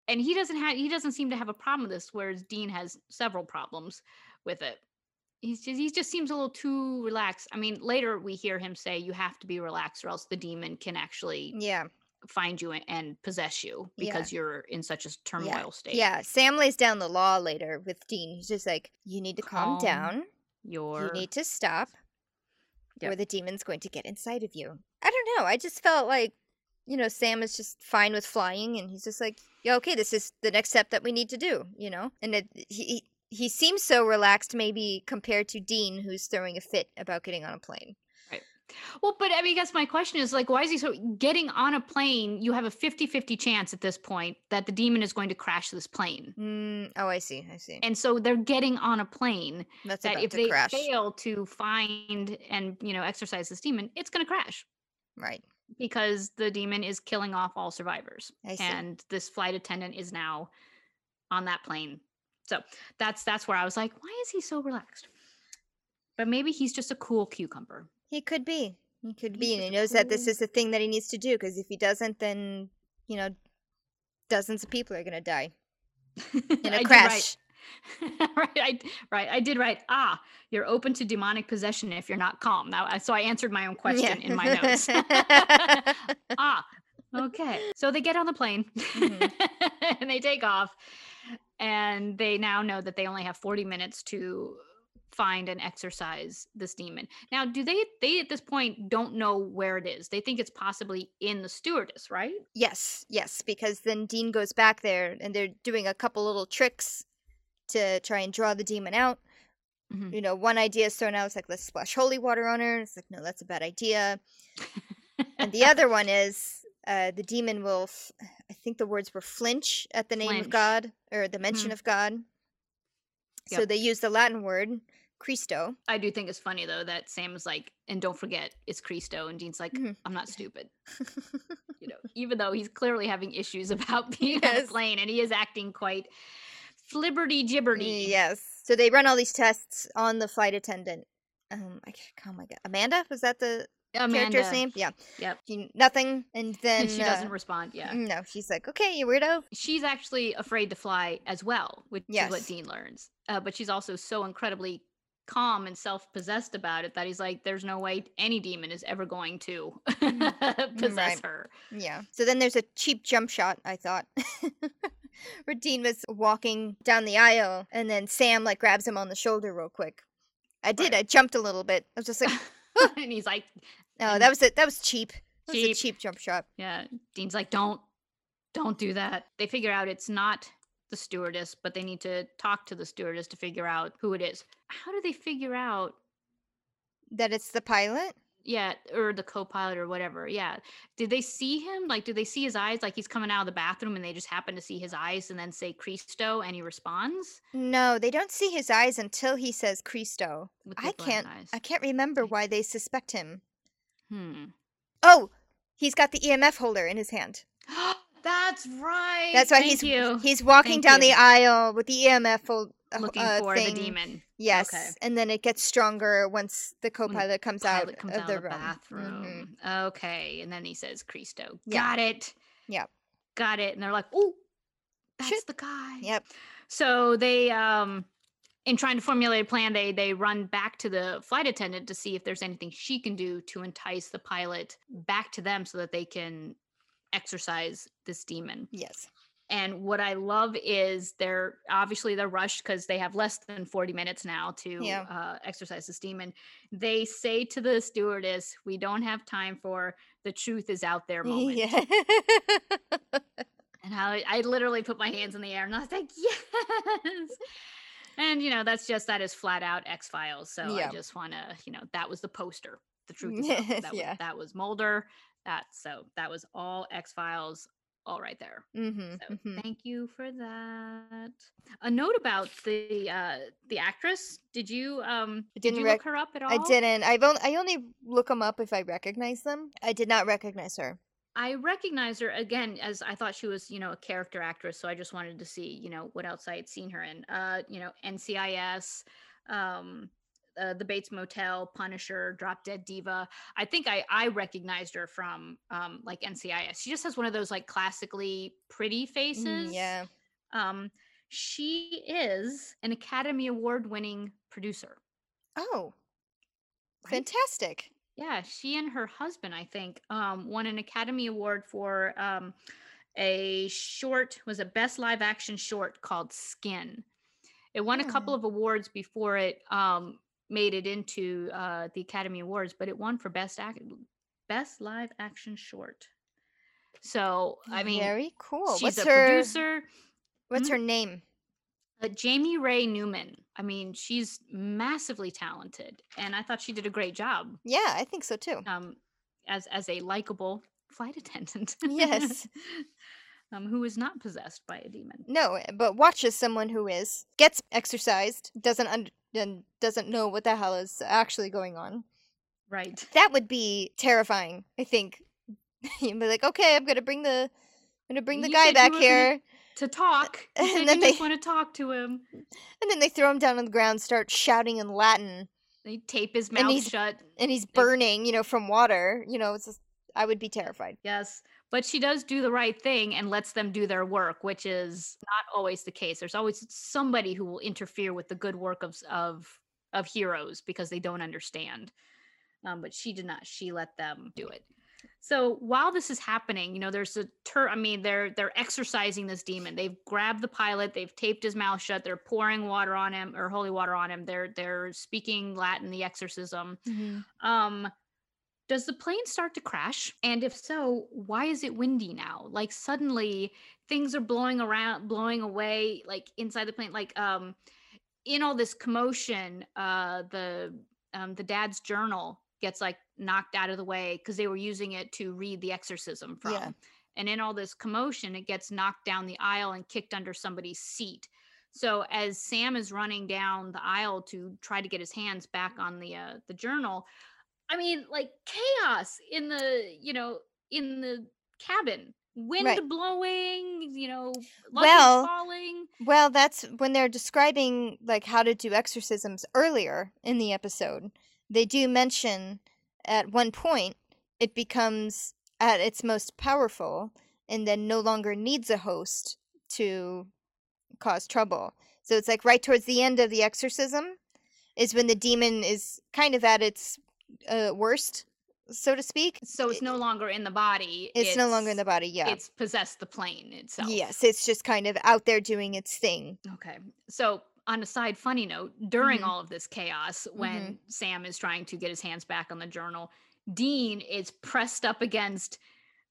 And he doesn't have, he doesn't seem to have a problem with this, whereas Dean has several problems with it. He's just, he just seems a little too relaxed. I mean, later we hear him say, you have to be relaxed or else the demon can actually yeah. find you and possess you because yeah. you're in such a turmoil yeah. state. Yeah. Sam lays down the law later with Dean. He's just like, you need to calm, calm down. Your... You need to stop. Yep. Or the demon's going to get inside of you. I don't know. I just felt like, you know, Sam is just fine with flying, and he's just like, yeah, okay, this is the next step that we need to do, you know? And it, he he seems so relaxed, maybe compared to Dean, who's throwing a fit about getting on a plane. Right. Well, but I mean, I guess my question is, like, why is he so... Getting on a plane, you have a fifty-fifty chance at this point that the demon is going to crash this plane. Mm, oh, I see, I see. And so they're getting on a plane that's that if they crash. fail to find and, you know, exercise this demon, it's going to crash. Right. Because the demon is killing off all survivors. I see. And this flight attendant is now on that plane. So that's that's where I was like, why is he so relaxed? But maybe he's just a cool cucumber. He could be. He could he's be. And he knows cool. that this is the thing that he needs to do. Because if he doesn't, then, you know, dozens of people are going to die in a crash. right. I, right. I did write, ah, you're open to demonic possession if you're not calm. Now, so I answered my own question yeah. in my notes. ah, okay. So they get on the plane mm-hmm. and they take off. And they now know that they only have forty minutes to find and exorcise this demon. Now, do they, they at this point don't know where it is. They think it's possibly in the stewardess, right? Yes, yes, because then Dean goes back there and they're doing a couple little tricks to try and draw the demon out. Mm-hmm. You know, one idea is thrown out, it's like, let's splash holy water on her. It's like, no, that's a bad idea. And the other one is... Uh, the demon will, f I think the words were flinch at the name flinch. of God, or the mention mm. of God. Yep. So they use the Latin word, Christo. I do think it's funny, though, that Sam is like, and don't forget, it's Christo. And Dean's like, mm. I'm not stupid. You know, even though he's clearly having issues about being yes. on a plane, and he is acting quite flibberty-gibberty. Yes. So they run all these tests on the flight attendant. Um, I can't, oh my God. Amanda? Was that the... Amanda. Character's name? Yeah. Yep. She, nothing. And then she doesn't uh, respond. Yeah. No, she's like, okay, you weirdo. She's actually afraid to fly as well, which yes. is what Dean learns. Uh, but she's also so incredibly calm and self-possessed about it that he's like, there's no way any demon is ever going to possess right. her. Yeah. So then there's a cheap jump shot, I thought, where Dean was walking down the aisle and then Sam like grabs him on the shoulder real quick. I did. Right. I jumped a little bit. I was just like... And he's like, "No, that was it. That was cheap. That cheap. was a cheap jump shot." Yeah. Dean's like, "Don't, don't do that." They figure out it's not the stewardess, but they need to talk to the stewardess to figure out who it is. How do they figure out that it's the pilot? Yeah, or the co-pilot or whatever. Yeah. Did they see him? Like, did they see his eyes? Like, he's coming out of the bathroom and they just happen to see his eyes and then say Christo and he responds? No, they don't see his eyes until he says Christo. I can't eyes. I can't remember why they suspect him. Hmm. Oh, he's got the E M F holder in his hand. That's right. That's why Thank he's you. he's walking Thank down you. the aisle with the E M F holder. Looking uh, for thing. the demon. Yes. Okay. And then it gets stronger once the co-pilot comes, the pilot out, comes of out of the, the bathroom. Mm-hmm. Okay. And then he says, Christo. Yeah. Got it. Yep. Got it. And they're like, oh, that's Shit. the guy. Yep. So they, um, in trying to formulate a plan, they, they run back to the flight attendant to see if there's anything she can do to entice the pilot back to them so that they can exorcise this demon. Yes. And what I love is they're obviously they're rushed because they have less than forty minutes now to yeah. uh, exorcise this demon. They say to the stewardess, we don't have time for the truth is out there moment. Yeah. And I, I literally put my hands in the air and I was like, yes. And, you know, that's just that is flat out X-Files. So yeah. I just want to, you know, that was the poster. The truth is out there. That, yeah. was, that was Mulder. That, so that was all X-Files. All right there. Mm-hmm, so mm-hmm. Thank you for that. A note about the uh, the actress. Did you um did you look her up at all? I didn't. I've only I only look them up if I recognize them. I did not recognize her. I recognize her again as I thought she was, you know, a character actress. So I just wanted to see, you know, what else I had seen her in. Uh, you know, N C I S. Um, Uh, the Bates Motel, Punisher, Drop Dead Diva. I think I I recognized her from um like N C I S. She just has one of those like classically pretty faces. Mm, yeah. Um, she is an Academy Award winning producer. Oh, right? Fantastic! Yeah, she and her husband, I think, um, won an Academy Award for um a short was a best live action short called Skin. It won mm. a couple of awards before it um. made it into uh, the Academy Awards, but it won for best act, best live action short. So I mean, very cool. She's what's a her, producer. What's mm-hmm. her name? Uh, Jamie Ray Newman. I mean, she's massively talented, and I thought she did a great job. Yeah, I think so too. Um, as as a likable flight attendant. Yes. Um, who is not possessed by a demon. No, but watches someone who is, gets exercised, doesn't un- and doesn't know what the hell is actually going on. Right. That would be terrifying, I think. You'd be like, okay, I'm gonna bring the, I'm gonna bring the you guy back here to talk, and, and then you they just want to talk to him, and then they throw him down on the ground, start shouting in Latin. They tape his mouth and shut, and he's burning, you know, from water. You know, it's just, I would be terrified. Yes. But she does do the right thing and lets them do their work, which is not always the case. There's always somebody who will interfere with the good work of of, of heroes because they don't understand. Um, but she did not. She let them do it. So while this is happening, you know, there's a tur. I mean, they're they're exorcising this demon. They've grabbed the pilot. They've taped his mouth shut. They're pouring water on him, or holy water on him. They're they're speaking Latin, the exorcism. Mm-hmm. Um. Does the plane start to crash? And if so, why is it windy now? Like suddenly things are blowing around, blowing away, like inside the plane, like um, in all this commotion, uh, the um, the dad's journal gets like knocked out of the way because they were using it to read the exorcism from. Yeah. And in all this commotion, it gets knocked down the aisle and kicked under somebody's seat. So as Sam is running down the aisle to try to get his hands back on the uh, the journal, I mean, like chaos in the, you know, in the cabin, wind right. blowing, you know, luggage well, falling. Well, that's when they're describing like how to do exorcisms earlier in the episode. They do mention at one point it becomes at its most powerful and then no longer needs a host to cause trouble. So it's like right towards the end of the exorcism is when the demon is kind of at its Uh, worst, so to speak. So it's no longer in the body. It's, it's no longer in the body, yeah. It's possessed the plane itself. Yes, it's just kind of out there doing its thing. Okay. So on a side funny note, during mm-hmm. all of this chaos, when mm-hmm. Sam is trying to get his hands back on the journal, Dean is pressed up against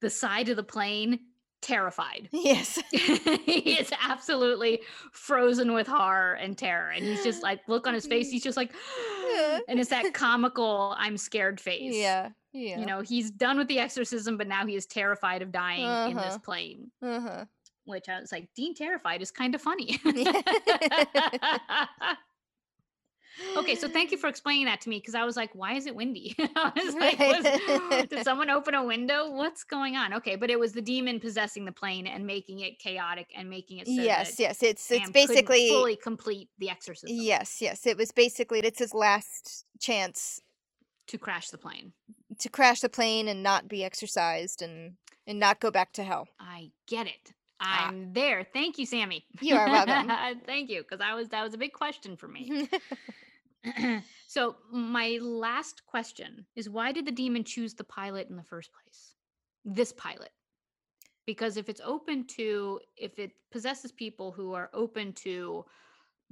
the side of the plane, terrified. Yes. He is absolutely frozen with horror and terror. And he's just like, look on his face, he's just like... And it's that comical, I'm scared face. Yeah, yeah. You know, he's done with the exorcism, but now he is terrified of dying uh-huh. in this plane. Uh-huh. Which I was like, Dean terrified is kind of funny. Okay, so thank you for explaining that to me, because I was like, why is it windy? I was like, was, did someone open a window? What's going on? Okay, but it was the demon possessing the plane and making it chaotic and making it so yes, that yes, it's Sam it's basically couldn't fully complete the exorcism. Yes, yes, it was basically it's his last chance to crash the plane, to crash the plane and not be exorcised and and not go back to hell. I get it. I'm ah. there. Thank you, Sammy. You are welcome. Thank you, because I was that was a big question for me. So my last question is, why did the demon choose the pilot in the first place? This pilot. Because if it's open to, if it possesses people who are open to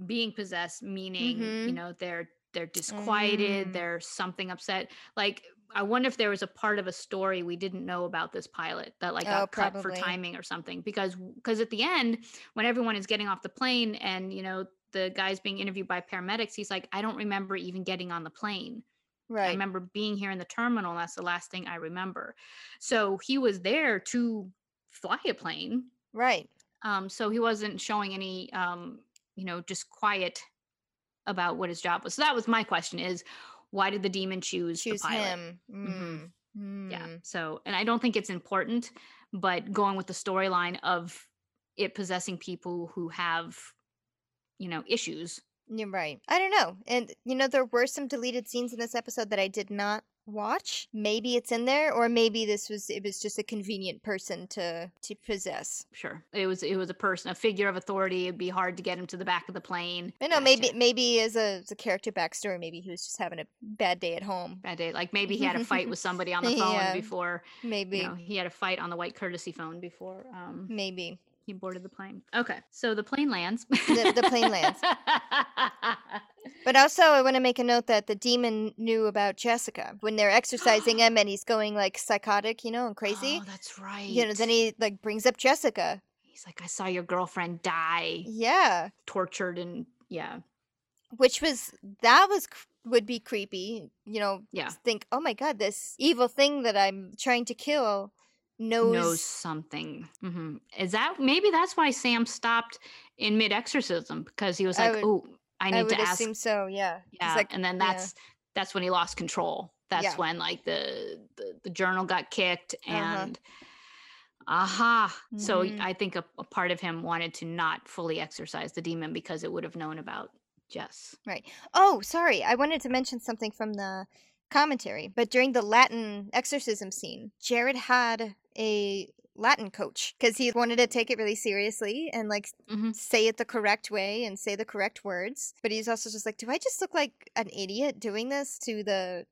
being possessed, meaning, mm-hmm. you know, they're they're disquieted, mm. they're something upset. Like, I wonder if there was a part of a story we didn't know about this pilot that like got oh, cut probably. for timing or something. Because because at the end, when everyone is getting off the plane and, you know, the guy's being interviewed by paramedics, he's like, I don't remember even getting on the plane. Right. I remember being here in the terminal. That's the last thing I remember. So he was there to fly a plane. Right. Um, so he wasn't showing any, um, you know, disquiet about what his job was. So that was my question is, why did the demon choose, choose the pilot? him? Mm-hmm. Mm. Yeah. So, and I don't think it's important, but going with the storyline of it possessing people who have, you know, issues. You're right. I don't know. And, you know, there were some deleted scenes in this episode that I did not watch. Maybe it's in there, or maybe this was, it was just a convenient person to, to possess. Sure. It was, it was a person, a figure of authority. It'd be hard to get him to the back of the plane. You know, gotcha. maybe, maybe as a, as a character backstory, maybe he was just having a bad day at home. Bad day. Like maybe he had a fight with somebody on the phone yeah, before. Maybe. You know, he had a fight on the white courtesy phone before. Um, maybe. He boarded the plane. Okay, so the plane lands. the, the plane lands. But also, I want to make a note that the demon knew about Jessica when they're exercising him, and he's going like psychotic, you know, and crazy. Oh, that's right. You know, then he like brings up Jessica. He's like, "I saw your girlfriend die." Yeah. Tortured and yeah. Which was that was would be creepy, you know. Yeah. Think, oh my god, this evil thing that I'm trying to kill knows, knows something. Mm-hmm. Is that maybe that's why Sam stopped in mid exorcism because he was like, "Oh, I need I would to ask." So yeah, yeah. Like, and then that's yeah. that's when he lost control. That's yeah. when like the, the the journal got kicked and. Uh-huh. Aha. Mm-hmm. So I think a, a part of him wanted to not fully exorcise the demon because it would have known about Jess. Right. Oh, sorry. I wanted to mention something from the commentary, but during the Latin exorcism scene, Jared had a Latin coach because he wanted to take it really seriously and like mm-hmm. say it the correct way and say the correct words. But he's also just like, do I just look like an idiot doing this to the...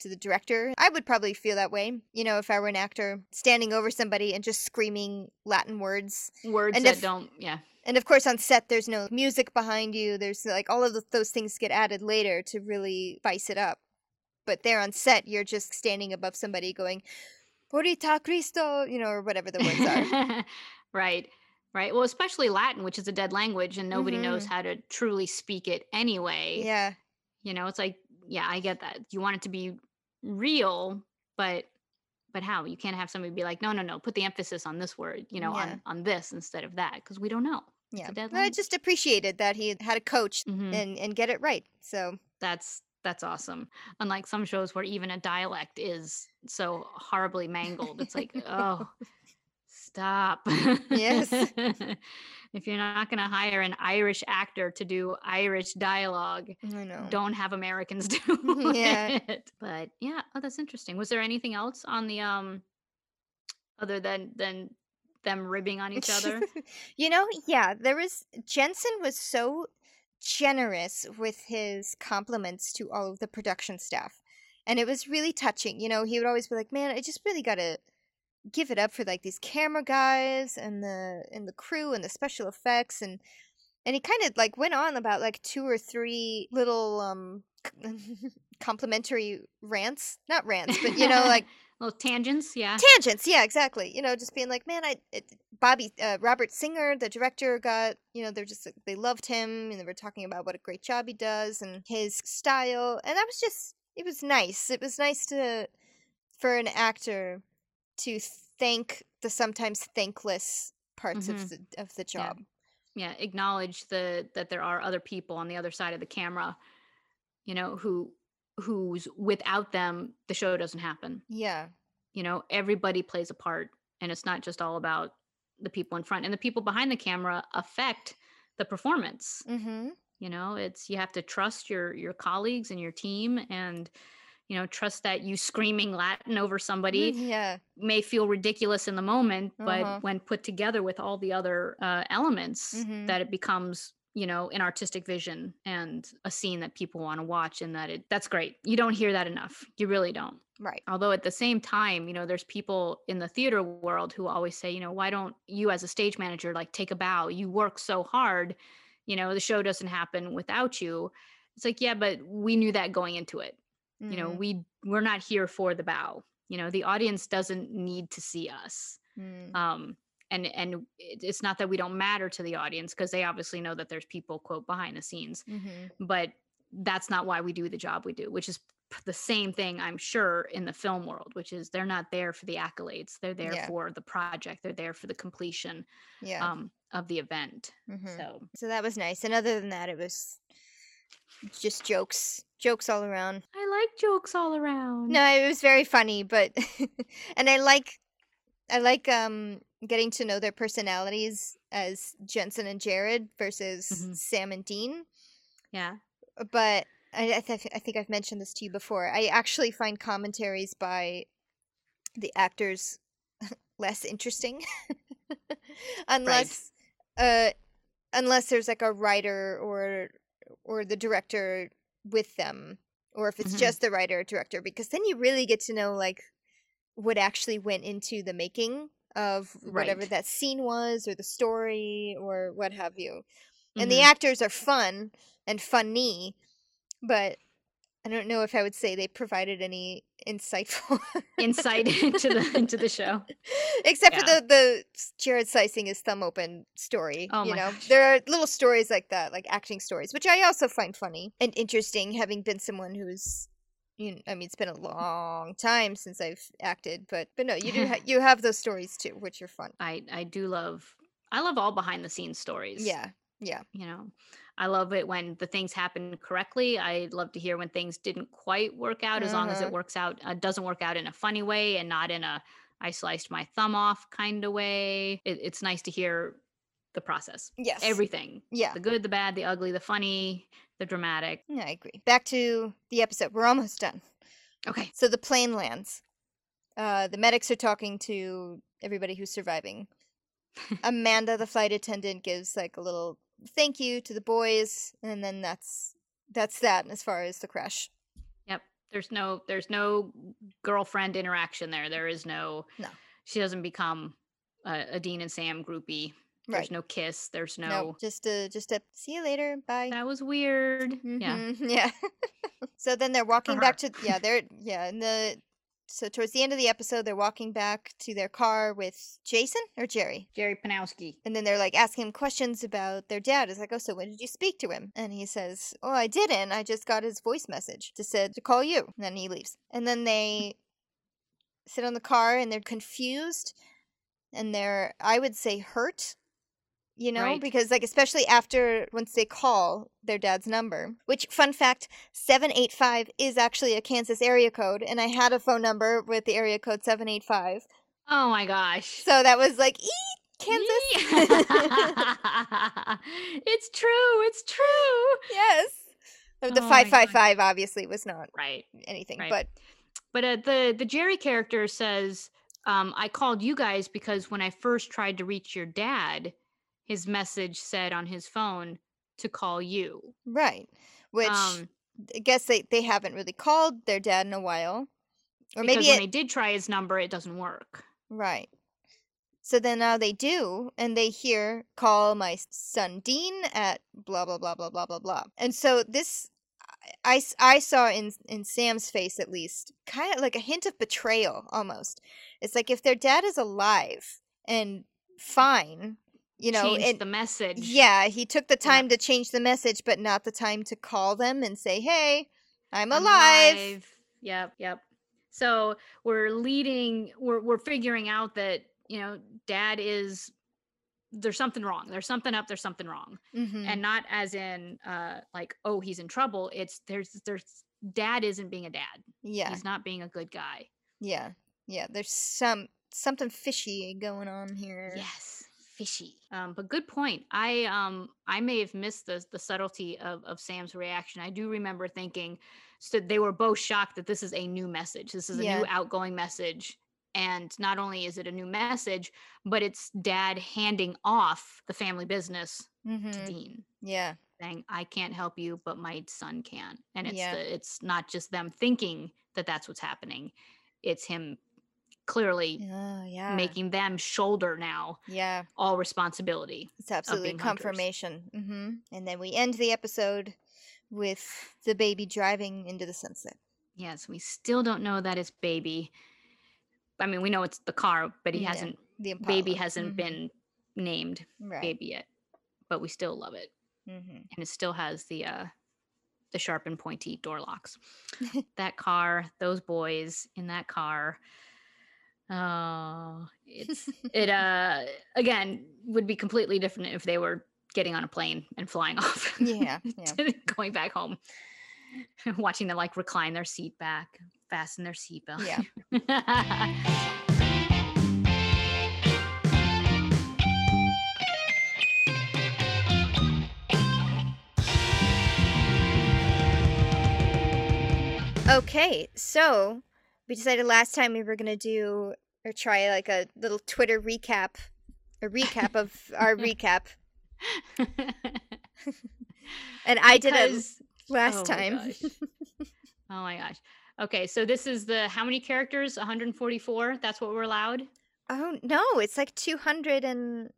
to the director? I would probably feel that way, you know, if I were an actor standing over somebody and just screaming Latin words. Words and that if, don't, yeah. And of course on set there's no music behind you, there's like all of the, those things get added later to really spice it up. But there on set you're just standing above somebody going, Porita Cristo, you know, or whatever the words are. Right. Right. Well, especially Latin, which is a dead language and nobody mm-hmm. knows how to truly speak it anyway. Yeah. You know, it's like, yeah, I get that. You want it to be real, but but how? You can't have somebody be like, no, no, no, put the emphasis on this word, you know, yeah. on, on this instead of that, because we don't know. Yeah, but I just appreciated that he had a coach mm-hmm. and, and get it right. So that's that's awesome. Unlike some shows where even a dialect is so horribly mangled. It's like, oh, stop. Yes. If you're not going to hire an Irish actor to do Irish dialogue, I know. Don't have Americans do yeah. it. But yeah, oh, that's interesting. Was there anything else on the um, other than than them ribbing on each other? You know, yeah, there was. Jensen was so generous with his compliments to all of the production staff, and it was really touching. You know, he would always be like, "Man, I just really got to." Give it up for like these camera guys and the and the crew and the special effects and and he kind of like went on about like two or three little um complimentary rants, not rants, but you know like little tangents, yeah, tangents, yeah, exactly. You know, just being like, man, I it, Bobby uh, Robert Singer, the director, got you know they're just they loved him and they were talking about what a great job he does and his style and that was just it was nice. It was nice to for an actor. To thank the sometimes thankless parts mm-hmm. of the of the job, yeah, yeah. Acknowledge the that there are other people on the other side of the camera, you know, who who's without them the show doesn't happen. Yeah, you know, everybody plays a part, and it's not just all about the people in front and the people behind the camera affect the performance. Mm-hmm. You know, it's you have to trust your your colleagues and your team and. You know, trust that you screaming Latin over somebody yeah. may feel ridiculous in the moment, but uh-huh. when put together with all the other uh, elements, mm-hmm. that it becomes, you know, an artistic vision and a scene that people want to watch and that it that's great. You don't hear that enough. You really don't. Right. Although at the same time, you know, there's people in the theater world who always say, you know, why don't you as a stage manager, like take a bow? You work so hard, you know, the show doesn't happen without you. It's like, yeah, but we knew that going into it. You know, mm. we we're not here for the bow. You know, the audience doesn't need to see us. Mm. Um, and and it's not that we don't matter to the audience because they obviously know that there's people, quote, behind the scenes. Mm-hmm. But that's not why we do the job we do, which is the same thing, I'm sure, in the film world, which is they're not there for the accolades. They're there yeah. for the project. They're there for the completion yeah. um, of the event. Mm-hmm. So. so that was nice. And other than that, it was just jokes. Jokes all around. I like jokes all around. No, it was very funny, but and I like I like um getting to know their personalities as Jensen and Jared versus mm-hmm. Sam and Dean. Yeah. But I I, th- I think I've mentioned this to you before. I actually find commentaries by the actors less interesting unless right. uh unless there's like a writer or or the director with them, or if it's mm-hmm. just the writer or director, because then you really get to know like what actually went into the making of right. whatever that scene was or the story or what have you. Mm-hmm. And the actors are fun and funny, But I don't know if I would say they provided any insightful insight into the into the show, except yeah. for the the Jared slicing his thumb open story. Oh, you know, gosh. There are little stories like that, like acting stories, which I also find funny and interesting, having been someone who's, you know, I mean, it's been a long time since I've acted, but but no, you do ha you have those stories too, which are fun. I I do love I love all behind the scenes stories. Yeah, yeah, you know. I love it when the things happen correctly. I love to hear when things didn't quite work out, as uh-huh. long as it works out, uh, doesn't work out in a funny way and not in a, I sliced my thumb off kind of way. It, it's nice to hear the process. Yes. Everything. Yeah. The good, the bad, the ugly, the funny, the dramatic. Yeah, I agree. Back to the episode. We're almost done. Okay. So the plane lands. Uh, the medics are talking to everybody who's surviving. Amanda, the flight attendant, gives like a little thank you to the boys, and then that's that's that as far as the crash. Yep. There's no there's no girlfriend interaction there. There is no no. She doesn't become a, a Dean and Sam groupie. There's right. no kiss. There's no nope. just a just a see you later. Bye. That was weird. Mm-hmm. Yeah. Yeah. So then they're walking back to yeah, they're yeah, and the so towards the end of the episode, they're walking back to their car with Jason or Jerry? Jerry Panowski. And then they're like asking him questions about their dad. It's like, oh, so when did you speak to him? And he says, oh, I didn't. I just got his voice message that said to call you. And then he leaves. And then they sit on the car and they're confused and they're, I would say, hurt. You know, right. because like, especially after once they call their dad's number, which fun fact, seven eight five is actually a Kansas area code. And I had a phone number with the area code seven eight five. Oh, my gosh. So that was like, ee, Kansas. It's true. It's true. Yes. The five five five obviously was not right. anything. Right. But, but uh, the, the Jerry character says, um, I called you guys because when I first tried to reach your dad, his message said on his phone to call you. Right. Which um, I guess they, they haven't really called their dad in a while. Or because maybe when it, they did try his number, it doesn't work. Right. So then now they do, and they hear, call my son Dean at blah, blah, blah, blah, blah, blah, blah. And so this, I, I saw in, in Sam's face at least, kind of like a hint of betrayal almost. It's like if their dad is alive and fine... You know, changed and, the message. Yeah, he took the time yeah. to change the message, but not the time to call them and say, hey, I'm alive. I'm alive. Yep, yep. So we're leading, we're, we're figuring out that, you know, dad is, there's something wrong. There's something up, there's something wrong. Mm-hmm. And not as in uh, like, oh, he's in trouble. It's there's, there's, dad isn't being a dad. Yeah. He's not being a good guy. Yeah, yeah. There's some, something fishy going on here. Yes. Fishy. Um, but good point. I um I may have missed the the subtlety of, of Sam's reaction. I do remember thinking so they were both shocked that this is a new message. This is a yeah. new outgoing message. And not only is it a new message, but it's dad handing off the family business mm-hmm. to Dean. Yeah. Saying, I can't help you, but my son can. And it's yeah. the, it's not just them thinking that that's what's happening. It's him clearly oh, yeah. making them shoulder now yeah all responsibility. It's absolutely confirmation. Mm-hmm. And then we end the episode with the baby driving into the sunset. Yes, we still don't know that it's baby. I mean, we know it's the car, but he yeah. hasn't the Impala. Baby hasn't mm-hmm. been named right. baby yet, but we still love it. Mm-hmm. And it still has the uh the sharp and pointy door locks. That car, those boys in that car. Oh, it's it uh again would be completely different if they were getting on a plane and flying off. Yeah, yeah. Going back home, watching them like recline their seat back, fasten their seatbelt. Yeah. Okay, so we decided last time we were going to do or try like a little Twitter recap, a recap of our recap. And I because, did it last oh time. My oh my gosh. Okay. So this is the, how many characters? one hundred forty-four. That's what we're allowed. Oh no, it's like two hundred and.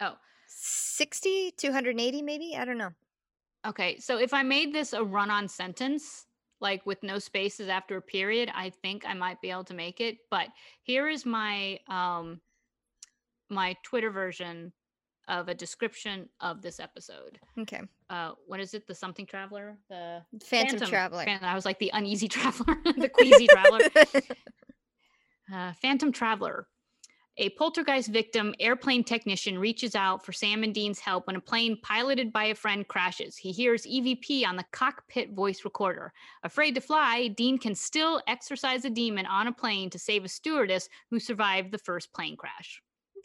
Oh. sixty, two hundred eighty maybe. I don't know. Okay, so if I made this a run-on sentence, like with no spaces after a period, I think I might be able to make it. But here is my um, my Twitter version of a description of this episode. Okay. Uh, what is it? The something traveler? The Phantom, Phantom Traveler. Phantom, I was like the uneasy traveler, the queasy traveler. Uh, Phantom Traveler. A poltergeist victim airplane technician reaches out for Sam and Dean's help when a plane piloted by a friend crashes. He hears E V P on the cockpit voice recorder. Afraid to fly, Dean can still exorcise a demon on a plane to save a stewardess who survived the first plane crash.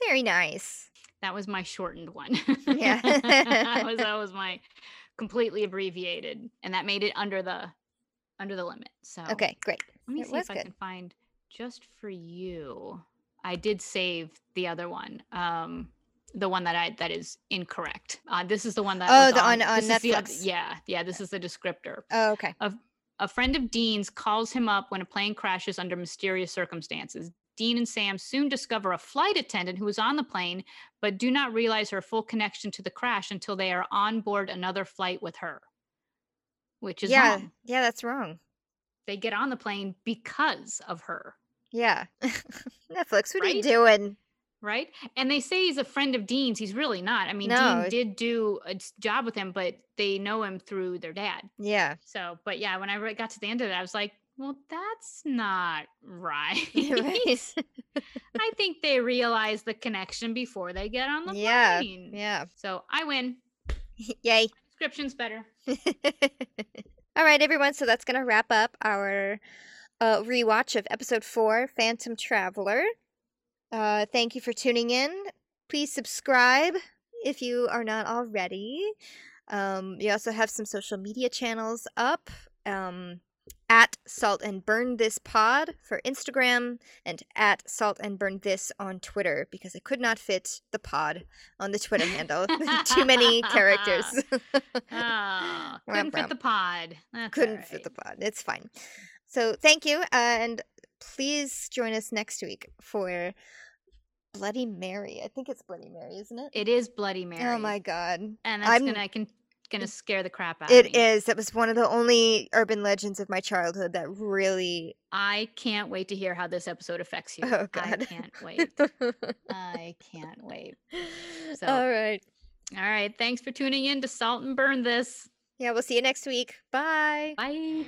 Very nice. That was my shortened one. Yeah. that, was, that was my completely abbreviated, and that made it under the under the limit. So okay, great. Let me it see if good. I can find just for you. I did save the other one, um, the one that I that is incorrect. Uh, this is the one that oh, the, on, on, on Netflix. The, yeah, yeah. This is the descriptor. Oh, okay. A, a friend of Dean's calls him up when a plane crashes under mysterious circumstances. Dean and Sam soon discover a flight attendant who was on the plane, but do not realize her full connection to the crash until they are on board another flight with her. Which is yeah, wrong. yeah, that's wrong. They get on the plane because of her. Yeah. Netflix, what right? are you doing? Right? And they say he's a friend of Dean's. He's really not. I mean, no. Dean did do a job with him, but they know him through their dad. Yeah. So, but yeah, when I got to the end of it, I was like, well, that's not right. right. I think they realize the connection before they get on the yeah. plane. Yeah. So I win. Yay. Description's better. All right, everyone. So that's going to wrap up our... Uh, rewatch of episode four, Phantom Traveler. Uh, thank you for tuning in. Please subscribe if you are not already. Um, we also have some social media channels up, um, at Salt and Burn This Pod for Instagram and at Salt and Burn This on Twitter, because I could not fit the pod on the Twitter handle. Too many characters. oh, couldn't fit the pod. That's couldn't right. fit the pod. It's fine. So thank you, uh, and please join us next week for Bloody Mary. I think it's Bloody Mary, isn't it? It is Bloody Mary. Oh, my God. And that's I'm, gonna, I can, gonna scare the crap out of me. It is. That was one of the only urban legends of my childhood that really... I can't wait to hear how this episode affects you. Oh, God. I can't wait. I can't wait. So, all right. All right. Thanks for tuning in to Salt and Burn This. Yeah, we'll see you next week. Bye. Bye.